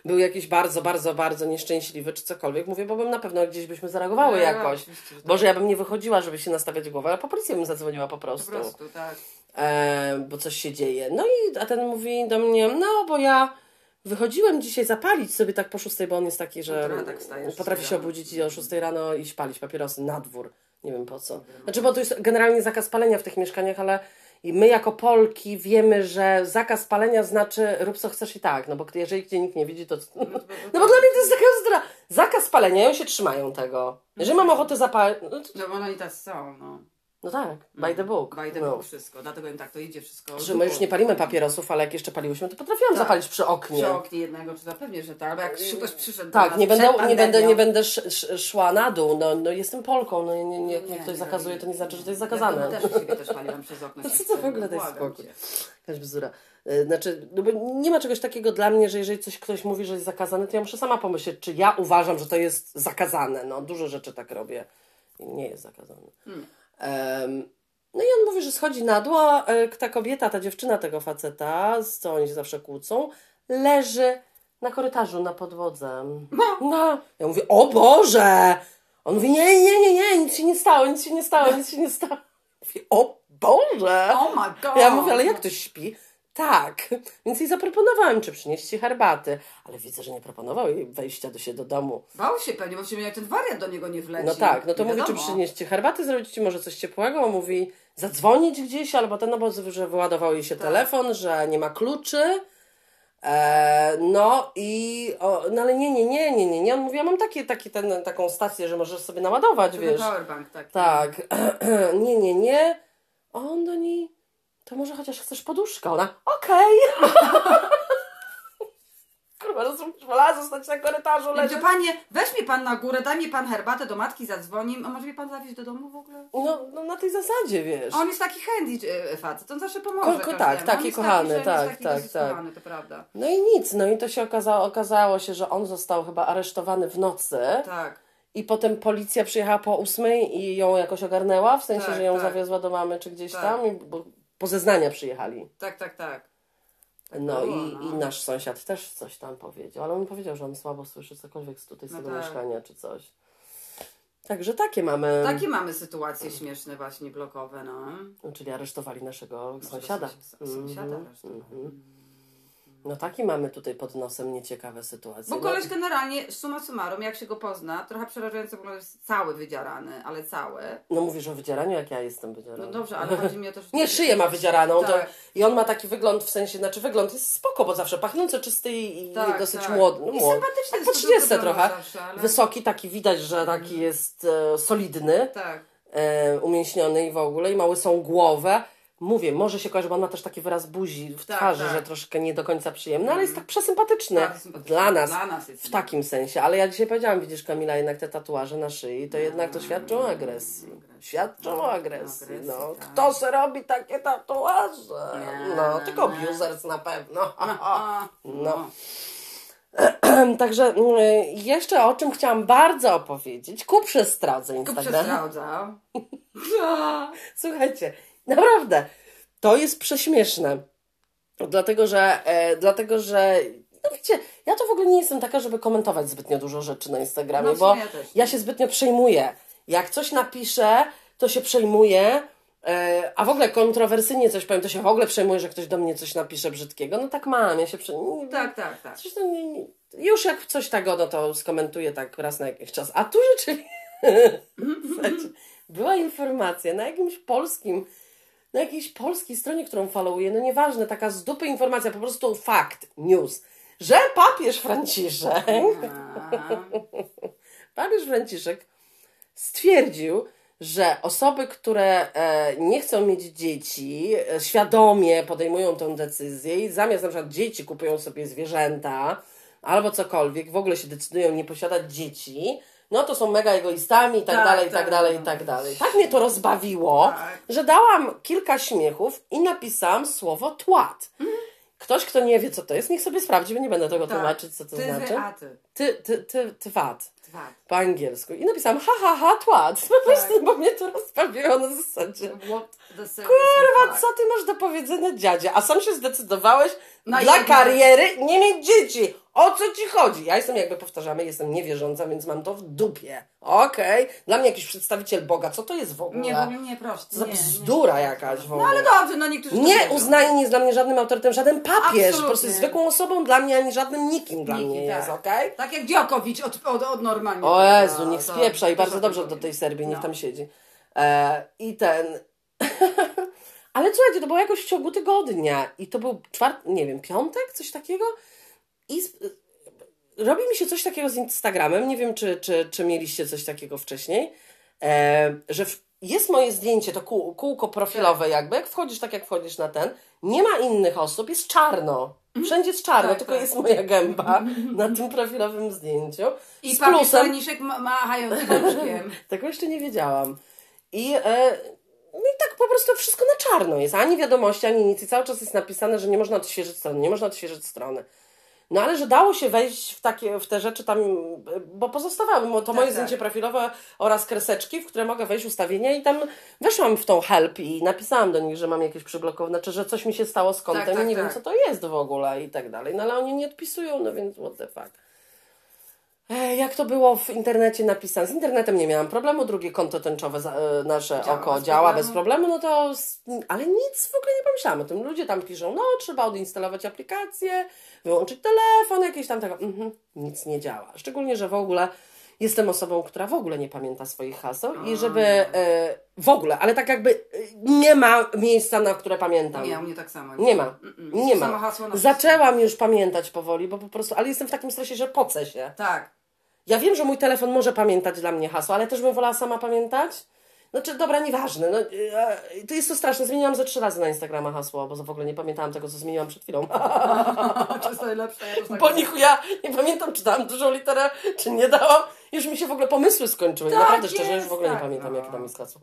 był jakiś bardzo, bardzo, bardzo nieszczęśliwy, czy cokolwiek. Mówię, bo bym na pewno gdzieś byśmy zareagowały no, jakoś. Tak. Boże, ja bym nie wychodziła, żeby się nastawiać głowę, ale po policję bym zadzwoniła po prostu. Po prostu, tak. E, bo coś się dzieje. No i a ten mówi do mnie, no bo ja wychodziłem dzisiaj zapalić sobie tak po szóstej, bo on jest taki, że no, tak stajesz, potrafi się obudzić i o szóstej rano iść palić papierosy na dwór. Nie wiem po co. Znaczy, bo to jest generalnie zakaz palenia w tych mieszkaniach, ale my jako Polki wiemy, że zakaz palenia znaczy rób co chcesz i tak, no bo jeżeli cię nikt nie widzi, to... No bo dla mnie to jest taka zdra... Zakaz palenia, ją się trzymają tego. Jeżeli mam ochotę zapalić... No, to... no bo oni tak są, no. No tak, by the book. By the no. book wszystko, dlatego im tak to idzie wszystko. Że my już nie palimy papierosów, ale jak jeszcze paliłyśmy, to potrafiłam tak. zapalić przy oknie. Przy oknie jednego, czy zapewnie, że tak, albo jak ktoś przyszedł tak, do nas nie będę, nie będę, nie będę sz, szła na dół, no, no jestem Polką, no nie, nie, nie, jak nie, ktoś nie zakazuje, nie. to nie znaczy, że to jest zakazane. Ja też siebie też paliłam przez okno. To co to w ogóle daj spokój. Jakaś bzdura. Znaczy, no bo nie ma czegoś takiego dla mnie, że jeżeli coś ktoś mówi, że jest zakazane, to ja muszę sama pomyśleć, czy ja uważam, że to jest zakazane. No, dużo rzeczy tak robię i nie jest zakazane. Hmm. No i on mówi, że schodzi na dół, a ta kobieta, ta dziewczyna tego faceta, z co oni się zawsze kłócą, leży na korytarzu, na podłodze. No. Ja mówię, o Boże! On mówi, nie, nie, nie, nie, nic się nie stało, nic się nie stało, nic się nie stało. Mówię, o Boże! Oh my God. Ja mówię, ale jak to śpi? Tak, więc jej zaproponowałem, czy przynieść ci herbaty, ale widzę, że nie proponował jej wejścia do siebie do domu. Bał się pewnie, bo się miał ten wariat do niego nie wleci. No tak, no to nie mówi, wiadomo. Czy przynieść ci herbaty, zrobić ci może coś ciepłego, mówi zadzwonić gdzieś, albo ten, no bo że wyładował jej się tak. telefon, że nie ma kluczy, e, no i, o, no ale nie, nie, nie, nie, nie, nie, on mówi, ja mam taki, taki ten, taką stację, że możesz sobie naładować, to wiesz. Powerbank, tak. Tak, nie, nie, nie, on do niej... To może chociaż chcesz poduszkę? Ona, okej. Okay. Kurwa, wolała zostać na korytarzu. Leży. Panie, weź mi pan na górę, daj mi pan herbatę, do matki zadzwoni. A może mi pan zawieźć do domu w ogóle? No, no na tej zasadzie, wiesz. On jest taki handy facet, on zawsze pomoże. Ko- tak, taki kochany, taki, tak, taki tak, tak. Kochany, to prawda. No i nic, no i to się okazało, okazało się, że on został chyba aresztowany w nocy. Tak. I potem policja przyjechała po ósmej i ją jakoś ogarnęła, w sensie, tak, że ją tak. zawiozła do mamy czy gdzieś tak. tam. I, bo, po zeznania przyjechali. Tak, tak, tak. tak no było, i, no. i nasz sąsiad też coś tam powiedział, ale on powiedział, że on słabo słyszy cokolwiek z tutaj z no tego tak. mieszkania czy coś. Także takie mamy... Takie mamy sytuacje śmieszne właśnie, blokowe, no. no czyli aresztowali naszego sąsiada. Sąsiada, sąsiada mm-hmm. aresztowali. Mm-hmm. No taki mamy tutaj pod nosem nieciekawe sytuacje. Bo koleś generalnie, summa summarum, jak się go pozna, trochę przerażająco, bo jest cały wydzierany, ale cały. No mówisz o wydzieraniu, jak ja jestem wydzierana. No dobrze, ale chodzi mi o to, że... Nie, szyję ma wydzieraną. Tak. To, I on ma taki wygląd, w sensie, znaczy wygląd jest spoko, bo zawsze pachnący, czysty i tak, dosyć tak. młody. No, I sympatyczny. Tak po trzydziestce trochę. Zawsze, ale... Wysoki, taki widać, że taki jest e, solidny, tak. e, umięśniony i w ogóle, i ma łysą głowę. Mówię, może się kojarzy, bo on ma też taki wyraz buzi w tak, twarzy, tak. że troszkę nie do końca przyjemny, mm. ale jest tak przesympatyczny tak, dla nas, dla nas jest w takim sensie. Ale ja dzisiaj powiedziałam, widzisz Kamila, jednak te tatuaże na szyi, to jednak to świadczą o agresji. Świadczą o agresji, no. Kto se robi takie tatuaże? No, tylko abusers na pewno. No. Także jeszcze o czym chciałam bardzo opowiedzieć. Ku przestradze Instagram. Słuchajcie, naprawdę, to jest prześmieszne, dlatego że, e, dlatego, że no wiecie, ja to w ogóle nie jestem taka, żeby komentować zbytnio dużo rzeczy na Instagramie, no, bo ja, ja się zbytnio przejmuję. Jak coś napiszę, to się przejmuję, e, a w ogóle kontrowersyjnie coś powiem, to się w ogóle przejmuję, że ktoś do mnie coś napisze brzydkiego. No tak mam, ja się przejmuję. Tak, tak, tak. Coś, no, nie, nie. Już jak coś tego, no to skomentuję tak raz na jakiś czas. A tu rzeczywiście była informacja na jakimś polskim... na jakiejś polskiej stronie, którą followuję, no nieważne, taka z dupy informacja, po prostu fakt, news, że papież Franciszek, papież Franciszek stwierdził, że osoby, które e, nie chcą mieć dzieci, e, świadomie podejmują tę decyzję i zamiast na przykład dzieci kupują sobie zwierzęta albo cokolwiek, w ogóle się decydują nie posiadać dzieci, no to są mega egoistami i tak, tak dalej, i tak, tak dalej, i tak dalej. Tak mnie to rozbawiło, tak. że dałam kilka śmiechów i napisałam słowo twat. Mhm. Ktoś, kto nie wie, co to jest, niech sobie sprawdzi, bo nie będę tego tak. tłumaczyć, co to ty, znaczy. Wy, a ty. Ty, ty, ty, twat. twat. Po angielsku. I napisałam ha, ha, ha, twat. Po tak. prostu, bo mnie to rozbawiło na zasadzie. Kurwa, co ty masz do powiedzenia, dziadzie? A sam się zdecydowałeś no dla kariery nie mieć dzieci. O co ci chodzi? Ja jestem, jakby powtarzamy, jestem niewierząca, więc mam to w dupie. Okej. Okay. Dla mnie jakiś przedstawiciel Boga. Co to jest w ogóle? Nie, nie, nie, proszę. Za bzdura nie, nie, jakaś w ogóle. No ale dobrze, no niektórzy... Nie uznaje, nie jest dla mnie żadnym autorytetem, żaden papież. Absolutnie. Po prostu jest zwykłą osobą dla mnie, ani żadnym nikim dla Niki, mnie tak. jest, okej? Okay? Tak jak Djoković od, od, od normalnie. O Jezu, niech spieprza to, i bardzo dobrze powiem. Do tej Serbii, niech no. tam siedzi. E, I ten... Ale słuchajcie, to było jakoś w ciągu tygodnia i to był czwarty, nie wiem, piątek? Coś takiego? I robi mi się coś takiego z Instagramem, nie wiem, czy, czy, czy mieliście coś takiego wcześniej, e, że w, jest moje zdjęcie, to kół, kółko profilowe jakby, jak wchodzisz, tak jak wchodzisz na ten, nie ma innych osób, jest czarno. Wszędzie jest czarno, tak, tylko tak. Jest moja gęba na tym profilowym zdjęciu. I z papież Staniszek machający rączkiem. Tego jeszcze nie wiedziałam. I, e, I tak po prostu wszystko na czarno jest. Ani wiadomości, ani nic. I cały czas jest napisane, że nie można odświeżyć strony. Nie można odświeżyć strony. No ale że dało się wejść w, takie, w te rzeczy tam, bo pozostawały to tak, moje tak. zdjęcie profilowe oraz kreseczki, w które mogę wejść ustawienia i tam weszłam w tą help i napisałam do nich, że mam jakieś przyblokowane, znaczy, że coś mi się stało z kontem tak, tak, i nie tak. wiem, co to jest w ogóle i tak dalej. No ale oni nie odpisują, no więc what the fuck. Ej, jak to było w internecie napisane? Z internetem nie miałam problemu, drugie konto tęczowe za, nasze działa oko bez działa problemu. bez problemu, no to, ale nic w ogóle nie pomyślałam o tym. Ludzie tam piszą, no trzeba odinstalować aplikację, wyłączyć telefon, jakieś tam tego, mhm, nic nie działa. Szczególnie, że w ogóle jestem osobą, która w ogóle nie pamięta swoich haseł A. i żeby e, w ogóle, ale tak jakby nie ma miejsca, na które pamiętam. Nie, u mnie tak samo. Nie, nie ma, Mm-mm. nie ma. Zaczęłam już pamiętać powoli, bo po prostu, ale jestem w takim stresie, że pocę się. Tak. Ja wiem, że mój telefon może pamiętać dla mnie hasło, ale też bym wolała sama pamiętać. Znaczy, dobra, nieważne. No, to jest to straszne. Zmieniłam ze trzy razy na Instagrama hasło, bo w ogóle nie pamiętałam tego, co zmieniłam przed chwilą. To jest najlepsze. Bo nichu ja nie pamiętam, czy dałam dużą literę, czy nie dałam. Już mi się w ogóle pomysły skończyły. Tak naprawdę jest, szczerze, już w ogóle tak. nie pamiętam, no. jakie tam jest hasło.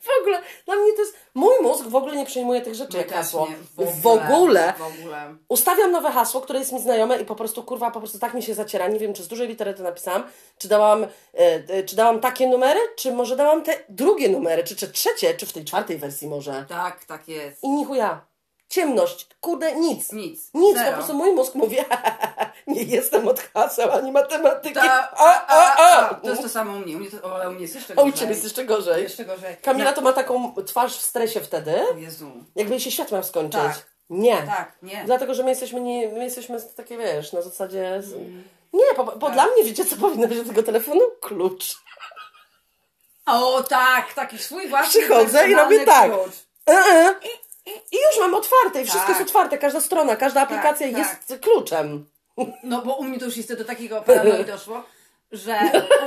W ogóle, dla mnie to jest... Mój mózg w ogóle nie przejmuje tych rzeczy, My jak hasło. Nie, w, ogóle, w, ogóle. w ogóle. Ustawiam nowe hasło, które jest mi znajome i po prostu, kurwa, po prostu tak mi się zaciera. Nie wiem, czy z dużej litery to napisałam, czy dałam, e, czy dałam takie numery, czy może dałam te drugie numery, czy, czy trzecie, czy w tej czwartej wersji może. Tak, tak jest. I nichu ja. Ciemność, kurde, nic. Nic. Nic, Zero. Po prostu mój mózg mówi, nie jestem od haseł ani matematyki. Ta, a, a, a. A, to jest to samo u mnie, u mnie, to, o, u mnie jest jeszcze gorzej. O, u Ciebie jest jeszcze gorzej. Jeszcze gorzej. Kamila to ma taką twarz w stresie wtedy, Jezu. jakby się świat miał skończyć. Tak. Nie. Tak, nie. Dlatego, że my jesteśmy, nie, my jesteśmy takie, wiesz, na zasadzie... Z... Nie, bo, bo tak. dla mnie, wiecie, co powinno być do tego telefonu? Klucz. O tak, taki swój własny Przychodzę i robię klucz. tak. E-e. I już mam otwarte i wszystko tak. jest otwarte, każda strona, każda aplikacja tak, jest tak. kluczem. No bo u mnie to już jest do takiego paranoi doszło, że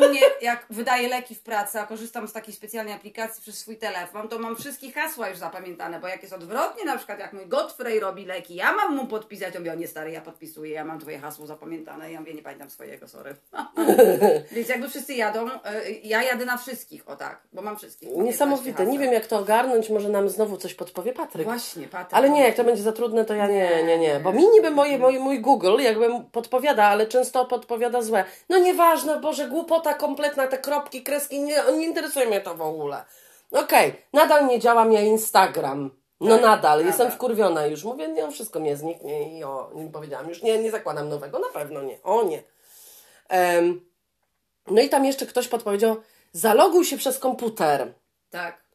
u mnie jak wydaję leki w pracy, a korzystam z takiej specjalnej aplikacji przez swój telefon, to mam wszystkie hasła już zapamiętane, bo jak jest odwrotnie, na przykład jak mój Godfrey robi leki, ja mam mu podpisać, on mówi, o nie stary, ja podpisuję, ja mam twoje hasło zapamiętane, ja mówię, nie pamiętam swojego, sorry. Więc jakby wszyscy jadą, ja jadę na wszystkich, o tak, bo mam wszystkich. Niesamowite, nie wiem jak to ogarnąć, może nam znowu coś podpowie Patryk. Właśnie, Patryk. Ale nie, jak to będzie za trudne, to ja nie, nie, nie, bo mi niby moje, moje, mój Google jakby podpowiada, ale często podpowiada złe. No nieważne, no Boże, głupota kompletna, te kropki, kreski, nie, nie interesuje mnie to w ogóle. Okej, okay, nadal nie działa mnie Instagram. No tak, nadal, nadal, jestem wkurwiona już. Mówię, nie, wszystko mnie zniknie i o, nie powiedziałam już, nie, nie zakładam nowego, na pewno nie, o nie. Um, no i tam jeszcze ktoś podpowiedział, zaloguj się przez komputer. Tak.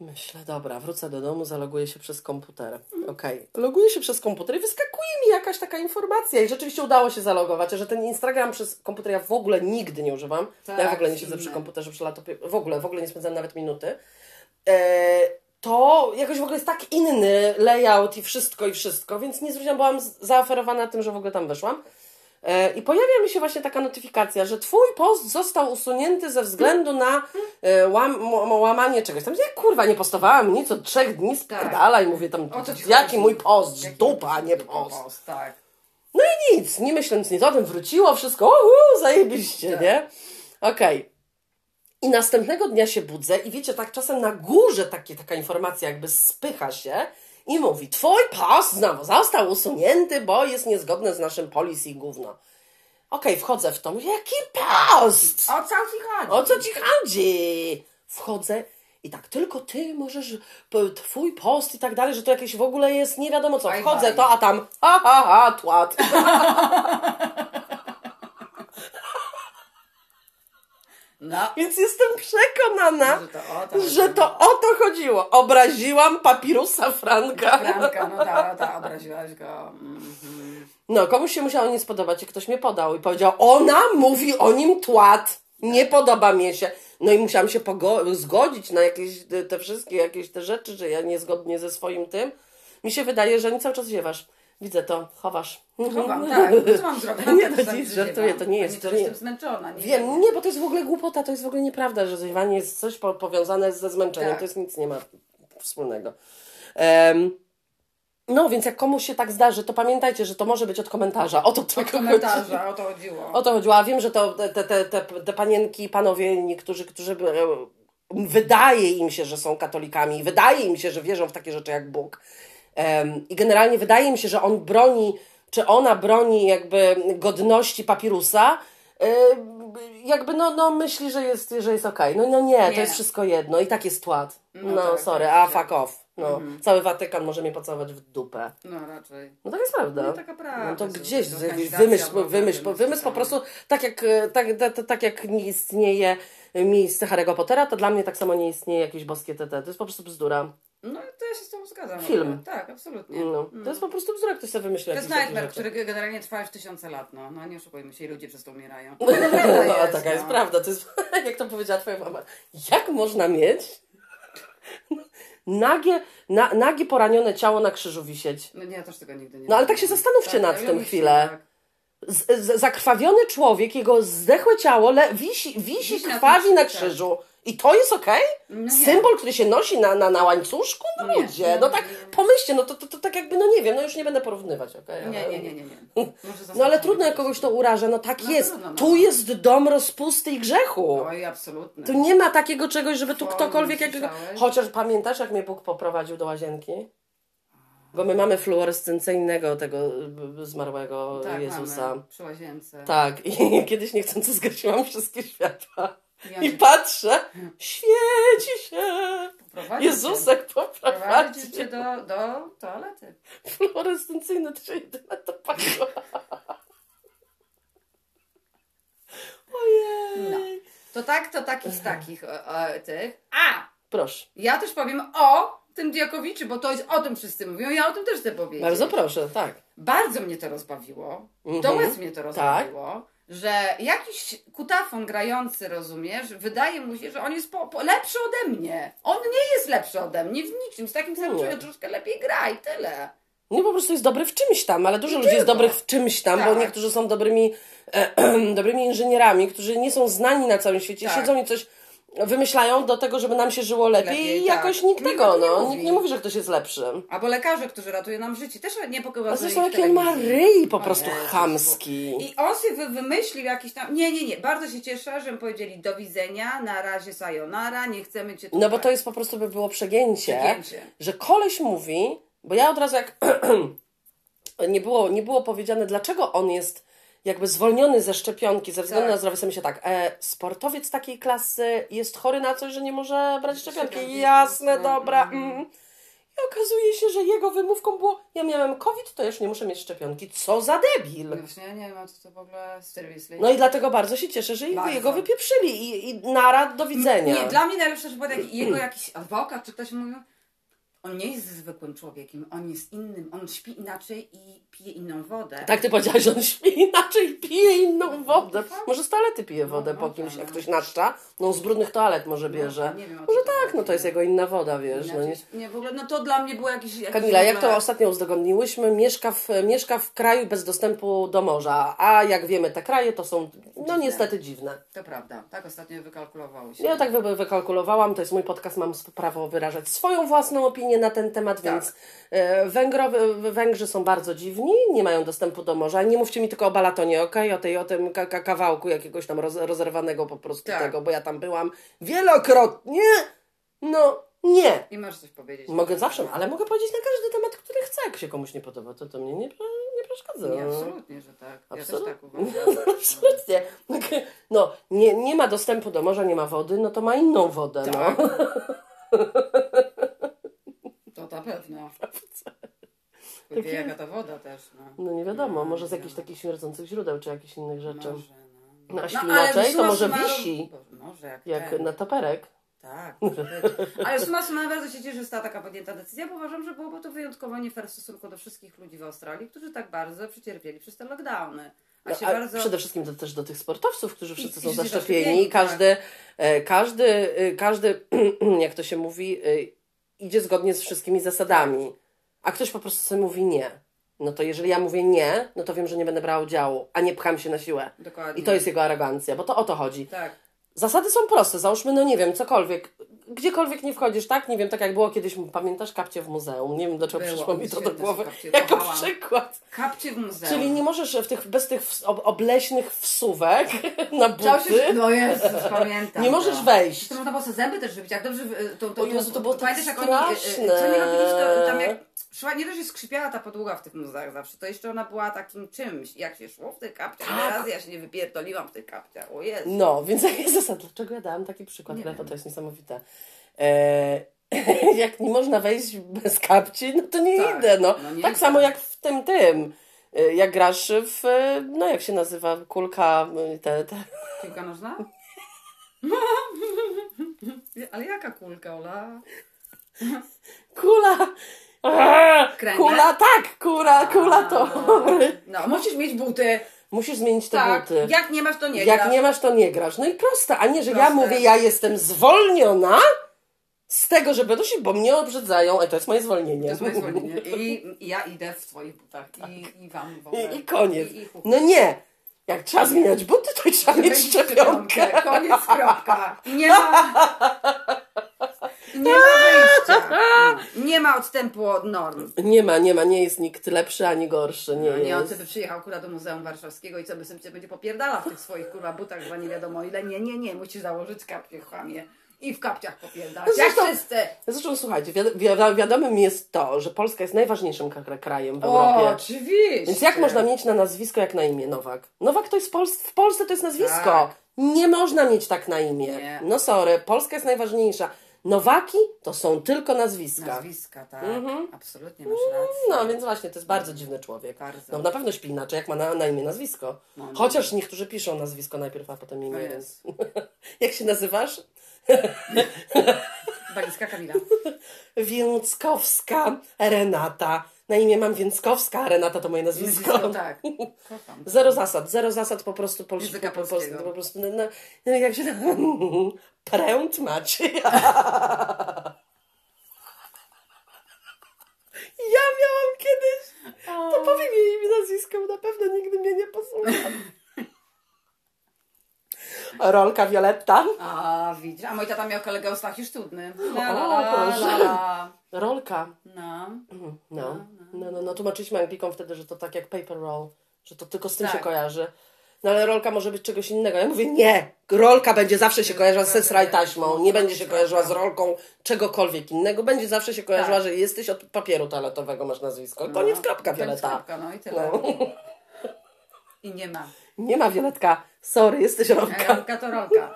Myślę, dobra, wrócę do domu, zaloguję się przez komputer. Okej, okay. Loguję się przez komputer i wyskakuje mi jakaś taka informacja i rzeczywiście udało się zalogować, że ten Instagram przez komputer ja w ogóle nigdy nie używam. Tak, ja w ogóle nie siedzę przy komputerze przy laptopie, w ogóle, w ogóle nie spędzam nawet minuty. Eee, to jakoś w ogóle jest tak inny layout i wszystko i wszystko, więc nie zwróciłam, byłam zaoferowana tym, że w ogóle tam weszłam. I pojawia mi się właśnie taka notyfikacja, że twój post został usunięty ze względu na łam, łamanie czegoś. Tam ja kurwa nie postowałam nic od trzech dni, spierdala i mówię tam, jaki mój post, dupa, nie post. No i nic, nie myśląc nic o tym, wróciło wszystko, uhu, zajebiście, nie? Okej. Okay. I następnego dnia się budzę i wiecie, tak czasem na górze taki, taka informacja jakby spycha się, i mówi, twój post znowu został usunięty, bo jest niezgodny z naszym policy i gówno. Okej, wchodzę w to. Mówię, jaki post? O co ci chodzi? O co ci chodzi? Wchodzę i tak, tylko ty możesz, twój post i tak dalej, że to jakieś w ogóle jest, nie wiadomo co. Wchodzę to, a tam, ha, ha, ha, twat. No. Więc jestem przekonana, że to o to, że to, o to chodziło. Obraziłam papirusa Franka. Franka, no ta, ta, obraziłaś go. Mm-hmm. No, komuś się musiało nie spodobać i ktoś mnie podał i powiedział, ona mówi o nim twat, nie podoba mi się. No i musiałam się pogo- zgodzić na jakieś te wszystkie jakieś te rzeczy, że ja niezgodnie ze swoim tym. Mi się wydaje, że nie cały czas ziewasz. Widzę to, chowasz. Chowam, tak. No co mam zrobić? Nie, to dziś żartuję, to nie jest. Nie, jestem zmęczona. Nie, wiem, nie, bo to jest w ogóle głupota, to jest w ogóle nieprawda, że zrywanie jest coś po, powiązane ze zmęczeniem. Tak. To jest nic nie ma wspólnego. Um, no, więc jak komuś się tak zdarzy, to pamiętajcie, że to może być od komentarza. O to od komentarza, chodzi. O to chodziło. O to chodziło, a wiem, że to te, te, te, te panienki i panowie, niektórzy, którzy... Wydaje im się, że są katolikami, wydaje im się, że wierzą w takie rzeczy jak Bóg. Um, I generalnie wydaje im się, że on broni, czy ona broni jakby godności papirusa, yy, jakby no, no myśli, że jest, że jest okej. Okay. No, no nie, nie, to jest wszystko jedno i tak jest tłat. No, no sorry, a fuck off. No, mhm. Cały Watykan może mnie pocałować w dupę. No raczej. No tak jest prawda. No, taka prawda. No to gdzieś to wymyśl, wymyśl, wymyśl, wymyśl, wymyśl po prostu, tak jak, tak, tak, tak jak nie istnieje miejsce Harry'ego Pottera, to dla mnie tak samo nie istnieje jakieś boskie T T. To jest po prostu bzdura. No to ja się z tobą zgadzam. Film. No, tak, absolutnie. No, to jest po prostu bzdura, ktoś sobie wymyśla. To jest nightmare, który generalnie trwa już tysiące lat. No, no nie oszukujmy się, i ludzie przez to umierają. No, no, no taka no. jest prawda. To jest, jak to powiedziała twoja mama, jak można mieć nagie, na, nagie poranione ciało na krzyżu wisieć? No nie, ja też tego nigdy nie. No ale tak się zastanówcie tak, nad ja tym chwilę. Tak. Z, z, zakrwawiony człowiek, jego zdechłe ciało le, wisi, wisi, wisi, krwawi na, na krzyżu. I to jest okej? Okay? No symbol, który się nosi na, na, na łańcuszku? No, no ludzie, nie, no tak nie. Pomyślcie, no to, to, to tak jakby, no nie wiem, no już nie będę porównywać, okej? Okay? Nie, nie, nie, nie, nie. No ale trudno, jak kogoś to uraża, no tak no, jest. No, no, no. Tu jest dom rozpusty i grzechu. Oj, absolutnie. Tu nie ma takiego czegoś, żeby tu ktokolwiek... Jakiego... Chociaż pamiętasz, jak mnie Bóg poprowadził do łazienki? Bo my mamy fluorescencyjnego tego zmarłego tak, Jezusa. Mamy, przy łazience. Tak, i kiedyś niechcący zgasiłam wszystkie światła. Ja I patrzę, świeci się. Poprowadzi Jezusek cię. poprowadzi cię do, do toalety. Fluorescencyjne, to się jedyne to pakło. Ojej. No. To tak, to takich z takich o, o, tych. A! Proszę. Ja też powiem o tym Djokoviću, bo to jest o tym wszyscy mówią. Ja o tym też chcę powiedzieć. Bardzo proszę, tak. Bardzo mnie to rozbawiło. Mhm. Do łez mnie to rozbawiło. Tak? Że jakiś kutafon grający, rozumiesz, wydaje mu się, że on jest po, po, lepszy ode mnie. On nie jest lepszy ode mnie w niczym. Z takim samym człowiekiem troszkę lepiej gra i tyle. No po prostu jest dobry w czymś tam, ale dużo I ludzi tylko. jest dobrych w czymś tam, tak. Bo niektórzy są dobrymi, e, e, dobrymi inżynierami, którzy nie są znani na całym świecie. Tak. Siedzą i coś wymyślają do tego, żeby nam się żyło lepiej, lepiej i jakoś tak. nikt tego, nikt no. Nikt nie mówi, że ktoś jest lepszy. Albo lekarze, którzy ratują nam życie, też nie pokazują. A zresztą jaki on ma ryj po prostu Jezus, chamski. I on sobie wymyślił jakiś tam... Nie, nie, nie. Bardzo się cieszę, że mi powiedzieli do widzenia, na razie sayonara, nie chcemy cię tutaj. No bo to jest po prostu, by było przegięcie, przegięcie. Że koleś mówi, bo ja od razu jak... nie, było, nie było powiedziane, dlaczego on jest... jakby zwolniony ze szczepionki ze względu tak. na zdrowie, sobie się tak, e, sportowiec takiej klasy jest chory na coś, że nie może brać szczepionki. Szczepionki. Jasne, dobra. Mm. I okazuje się, że jego wymówką było, ja miałem COVID, to już nie muszę mieć szczepionki. Co za debil! No właśnie, ja nie wiem, to, to w ogóle seriously. No i dlatego bardzo się cieszę, że bardzo. jego wypieprzyli i, i narad do widzenia. Nie, dla mnie najlepsze, że jego jakiś adwokat czy ktoś mówił, on nie jest zwykłym człowiekiem, on jest innym, on śpi inaczej i pije inną wodę. Tak ty powiedziałaś, on śpi inaczej i pije inną wodę. Może z toalety pije wodę no, po kimś, no, jak no. ktoś naszcza, no z brudnych toalet może bierze. No, nie wiem, może tak, no to jest jego inna woda, wiesz. Inaczej, no, nie. nie, w ogóle, no to dla mnie było jakieś... jakieś Kamila, ogóle... jak to ostatnio uzgodniłyśmy, mieszka w, mieszka w kraju bez dostępu do morza, a jak wiemy te kraje to są, no dziwne. niestety dziwne. To prawda, tak ostatnio wykalkulowałyśmy. Ja tak wy, wykalkulowałam, to jest mój podcast, mam prawo wyrażać swoją własną opinię na ten temat, tak. więc Węgrowie, Węgrzy są bardzo dziwni, nie mają dostępu do morza. Nie mówcie mi tylko o Balatonie, okej? Okay? O, tej, o tym k- kawałku jakiegoś tam roz- rozerwanego po prostu tak. tego, bo ja tam byłam wielokrotnie. No nie. I masz coś powiedzieć. Mogę zawsze, ale mogę powiedzieć na każdy temat, który chcę. Jak się komuś nie podoba, to to mnie nie, nie przeszkadza. Nie, absolutnie, że tak. Absolut... Ja też tak uważam. Absolutnie. No, nie, nie ma dostępu do morza, nie ma wody, no to ma inną wodę. Tak. No. To na pewno. Wie, Takie... jaka ta woda też. No, no nie wiadomo, no, może z jakichś takich śmierdzących źródeł, czy jakichś innych rzeczy. Może, no. no a ślinaczej no, to może suma... wisi. Bo, może jak jak na taperek. Tak. Ale suma suma bardzo się cieszę, że została taka podjęta decyzja, bo uważam, że byłoby to wyjątkowo nie fair w stosunku do wszystkich ludzi w Australii, którzy tak bardzo przycierpieli przez te lockdowny. A no, a bardzo... Przede wszystkim to też do tych sportowców, którzy wszyscy I, są zaszczepieni. Każdy, tak. każdy, każdy, jak to się mówi... idzie zgodnie z wszystkimi zasadami, a ktoś po prostu sobie mówi nie. no to jeżeli ja mówię nie, no to wiem, że nie będę brała udziału, a nie pcham się na siłę. Dokładnie. I to jest jego arogancja, bo to o to chodzi. Tak. Zasady są proste, załóżmy, no nie wiem, cokolwiek, gdziekolwiek nie wchodzisz, tak? Nie wiem, tak jak było kiedyś, pamiętasz, kapcie w muzeum, nie wiem, dlaczego było, przyszło mi to do głowy, jako kochałam. Przykład. Kapcie w muzeum. Czyli nie możesz w tych, bez tych obleśnych wsuwek na buty. No Jezus, pamiętam. Nie możesz to. Wejść. To można po prostu zęby też wybić, jak dobrze, to, to, to, Jezu, to było pamiętasz, tak jak oni, co nie robili, to tam jak... Szła, nie dość, że skrzypiała ta podłoga w tych muzeach zawsze, to jeszcze ona była takim czymś, jak się szło w tych kapciach, teraz ja się nie wypierdoliłam w tych kapciach, o Jezu. No, więc jaka jest zasada, dlaczego ja dałam taki przykład, bo to jest niesamowite. Eee, jak nie można wejść bez kapci, no to nie tak, idę, no. no nie tak idę. Samo jak w tym, tym, jak grasz w, no jak się nazywa, kulka, te... te. Kulka nożna? Ale jaka kulka, Ola? Kula... Kręgle? Kula, tak, kura, kula to. No, musisz mieć buty. Musisz zmienić te tak. buty. Jak nie masz, to nie grasz. Jak nie masz, to nie grasz. No i proste, a nie, że proste. Ja mówię, ja jestem zwolniona z tego, że będą się, bo mnie obrzydzają. E, to jest moje zwolnienie. To jest moje zwolnienie. I, i ja idę w twoich butach. Tak. I, i wam w ogóle. I, I koniec. I, i no nie. Jak trzeba zmieniać buty, to trzeba mieć szczepionkę. szczepionkę. Koniec, kropka. I nie ma... Nie ma wyjścia. Nie ma odstępu od norm. Nie ma, nie ma. Nie jest nikt lepszy ani gorszy. Nie, no, nie on sobie przyjechał kurwa do Muzeum Warszawskiego i co by sobie będzie popierdala w tych swoich kurwa butach, że nie wiadomo ile. Nie, nie, nie. Musisz założyć kapcie, chamie. I w kapciach popierdala. Jak wszyscy. Zresztą słuchajcie, wiad- wi- wiadomym jest to, że Polska jest najważniejszym k- krajem w Europie. O, oczywiście. Więc jak można mieć na nazwisko jak na imię Nowak? Nowak to jest Pols- w Polsce to jest nazwisko. Tak. Nie można mieć tak na imię. Nie. No sorry, Polska jest najważniejsza. Nowaki to są tylko nazwiska. Nazwiska, tak. Mhm. Absolutnie masz rację. No, więc właśnie, to jest bardzo dziwny człowiek. Bardzo. No, na pewno śpi inaczej, jak ma na, na imię nazwisko. No, no. Chociaż niektórzy piszą nazwisko najpierw, a potem imię. Więc... jak się nazywasz? Walizka Kamila. Więckowska Renata. Na imię mam Więckowska, a Renata to moje nazwisko. Nazwisko tak. Zero zasad, zero zasad po prostu polskiego. Języka polskiego. Po prostu, no, no, no, jak się... Pręt macie. Ja miałam kiedyś... To powiem jej imię nazwisko, bo na pewno nigdy mnie nie posłucha. Rolka Violetta. A, widzisz. A mój tata miał kolegę o Stachiu Sztudny. La, la, la, la, la. Rolka. No. No. No, no, no, no. Tłumaczyliśmy Anglikom wtedy, że to tak jak paper roll. Że to tylko z tym tak. się kojarzy. No ale rolka może być czegoś innego. Ja mówię, nie! Rolka będzie zawsze się kojarzyła z sesra i taśmą. Nie będzie się kojarzyła z rolką czegokolwiek innego. Będzie zawsze się kojarzyła, tak. że jesteś od papieru toaletowego, masz nazwisko. Koniec, no, kropka, Violetta. Kropka, no i tyle. No. I nie ma. Nie ma Violetka. Sorry, jesteś rolka. Rolka to rolka.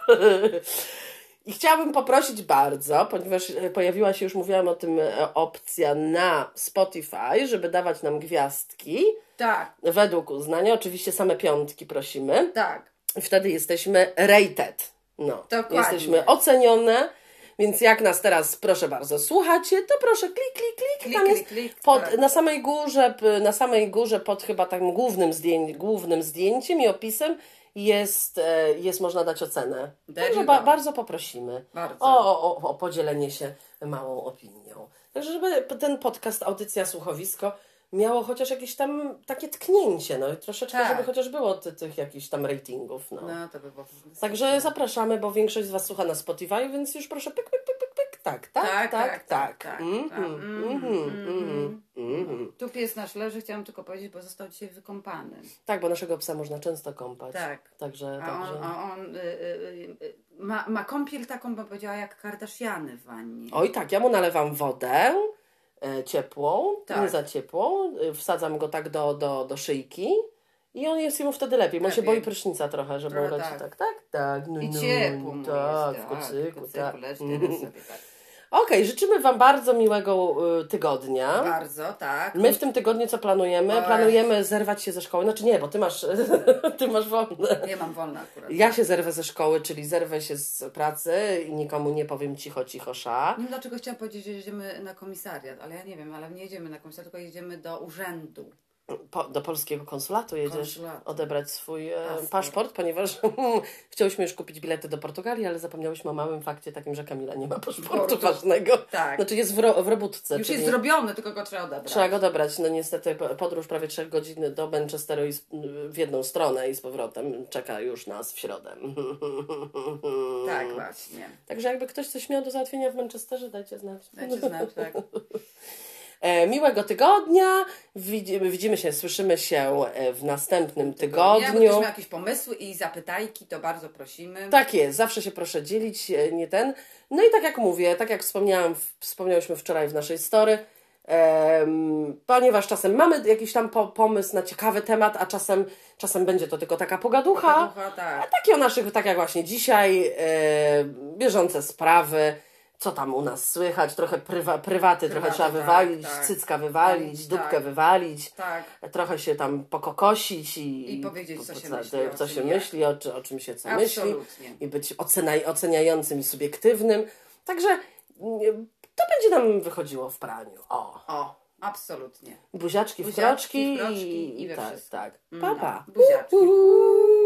I chciałabym poprosić bardzo, ponieważ pojawiła się już, mówiłam o tym, opcja na Spotify, żeby dawać nam gwiazdki. Tak. Według uznania. Oczywiście same piątki prosimy. Tak. Wtedy jesteśmy rated. No. Dokładnie. Jesteśmy ocenione. Więc jak nas teraz, proszę bardzo, słuchacie, to proszę klik, klik, klik. klik tam jest klik, klik, pod, tak. na, samej górze, na samej górze pod chyba tam głównym, zdję, głównym zdjęciem i opisem jest, jest można dać ocenę. Także ba- bardzo poprosimy bardzo. O, o, o podzielenie się małą opinią. Także żeby ten podcast, audycja, słuchowisko miało chociaż jakieś tam takie tknięcie, no i troszeczkę, tak. żeby chociaż było ty, tych jakichś tam ratingów, no. no to by było... Także zapraszamy, bo większość z Was słucha na Spotify, więc już proszę pyk, pyk, pyk, pyk, pyk, tak, tak, tak, tak, tak. tak. Mm-hmm. Mm-hmm. Mm-hmm. Mm-hmm. Tu pies nasz leży, chciałam tylko powiedzieć, bo został dzisiaj wykąpany. Tak, bo naszego psa można często kąpać. Tak. Także, a on, także... A on y, y, y, ma, ma kąpiel taką, bym powiedziała, jak Kardashiany w wannie. Oj tak, ja mu nalewam wodę. Ciepłą, tak. nie za ciepłą, wsadzam go tak do, do, do szyjki i on jest jemu wtedy lepiej, bo on się boi prysznica trochę, żeby on tak. tak, tak, tak, no, i ciepło no, tak, jest, w kocyku, tak, w kocyku, tak. tak. Okej, okay, życzymy Wam bardzo miłego y, tygodnia. Bardzo, tak. My w tym tygodniu co planujemy? Planujemy zerwać się ze szkoły. Znaczy nie, bo Ty masz, ty masz wolne. Ja mam wolne akurat. Ja się zerwę ze szkoły, czyli zerwę się z pracy i nikomu nie powiem cicho, cicho, sza. Nie wiem dlaczego chciałam powiedzieć, że jedziemy na komisariat, ale ja nie wiem, ale nie jedziemy na komisariat, tylko jedziemy do urzędu. po, do polskiego konsulatu jedziesz Konsulat. odebrać swój e, paszport, ponieważ chciałyśmy już kupić bilety do Portugalii, ale zapomniałyśmy o małym fakcie takim, że Kamila nie ma paszportu ważnego. Tak. Znaczy jest w, ro, w robótce. Już jest zrobiony, tylko go trzeba odebrać. Trzeba go odebrać. No niestety podróż prawie trzech godzin do Manchesteru i z, w jedną stronę i z powrotem czeka już nas w środę. Tak, właśnie. Także jakby ktoś coś miał do załatwienia w Manchesterze, dajcie znać. Dajcie znać, tak. E, miłego tygodnia, widzimy, widzimy się, słyszymy się w następnym tygodniu. Jeśli macie jakieś pomysły i zapytajki, to bardzo prosimy. Tak jest, zawsze się proszę dzielić, nie ten. No i tak jak mówię, tak jak wspomniałam, wspomniałyśmy wczoraj w naszej story, e, ponieważ czasem mamy jakiś tam po, pomysł na ciekawy temat, a czasem, czasem będzie to tylko taka pogaducha, pogaducha tak. A takie o naszych, tak jak właśnie dzisiaj, e, bieżące sprawy. Co tam u nas słychać? Trochę prywa, prywaty, trochę trzeba wywalić, tak, tak. cycka wywalić, dupkę tak, wywalić, tak. trochę się tam pokokosić i, i powiedzieć, co się co, myśli, co się myśli o, o czym się co Absolutnie. myśli i być ocenia, oceniającym i subiektywnym. Także to będzie nam wychodziło w praniu. O, o absolutnie. Buziaczki, Buziaczki w kroczki, w kroczki i, i we tak, wszystko. Tak. Pa, pa. No, buziaczki.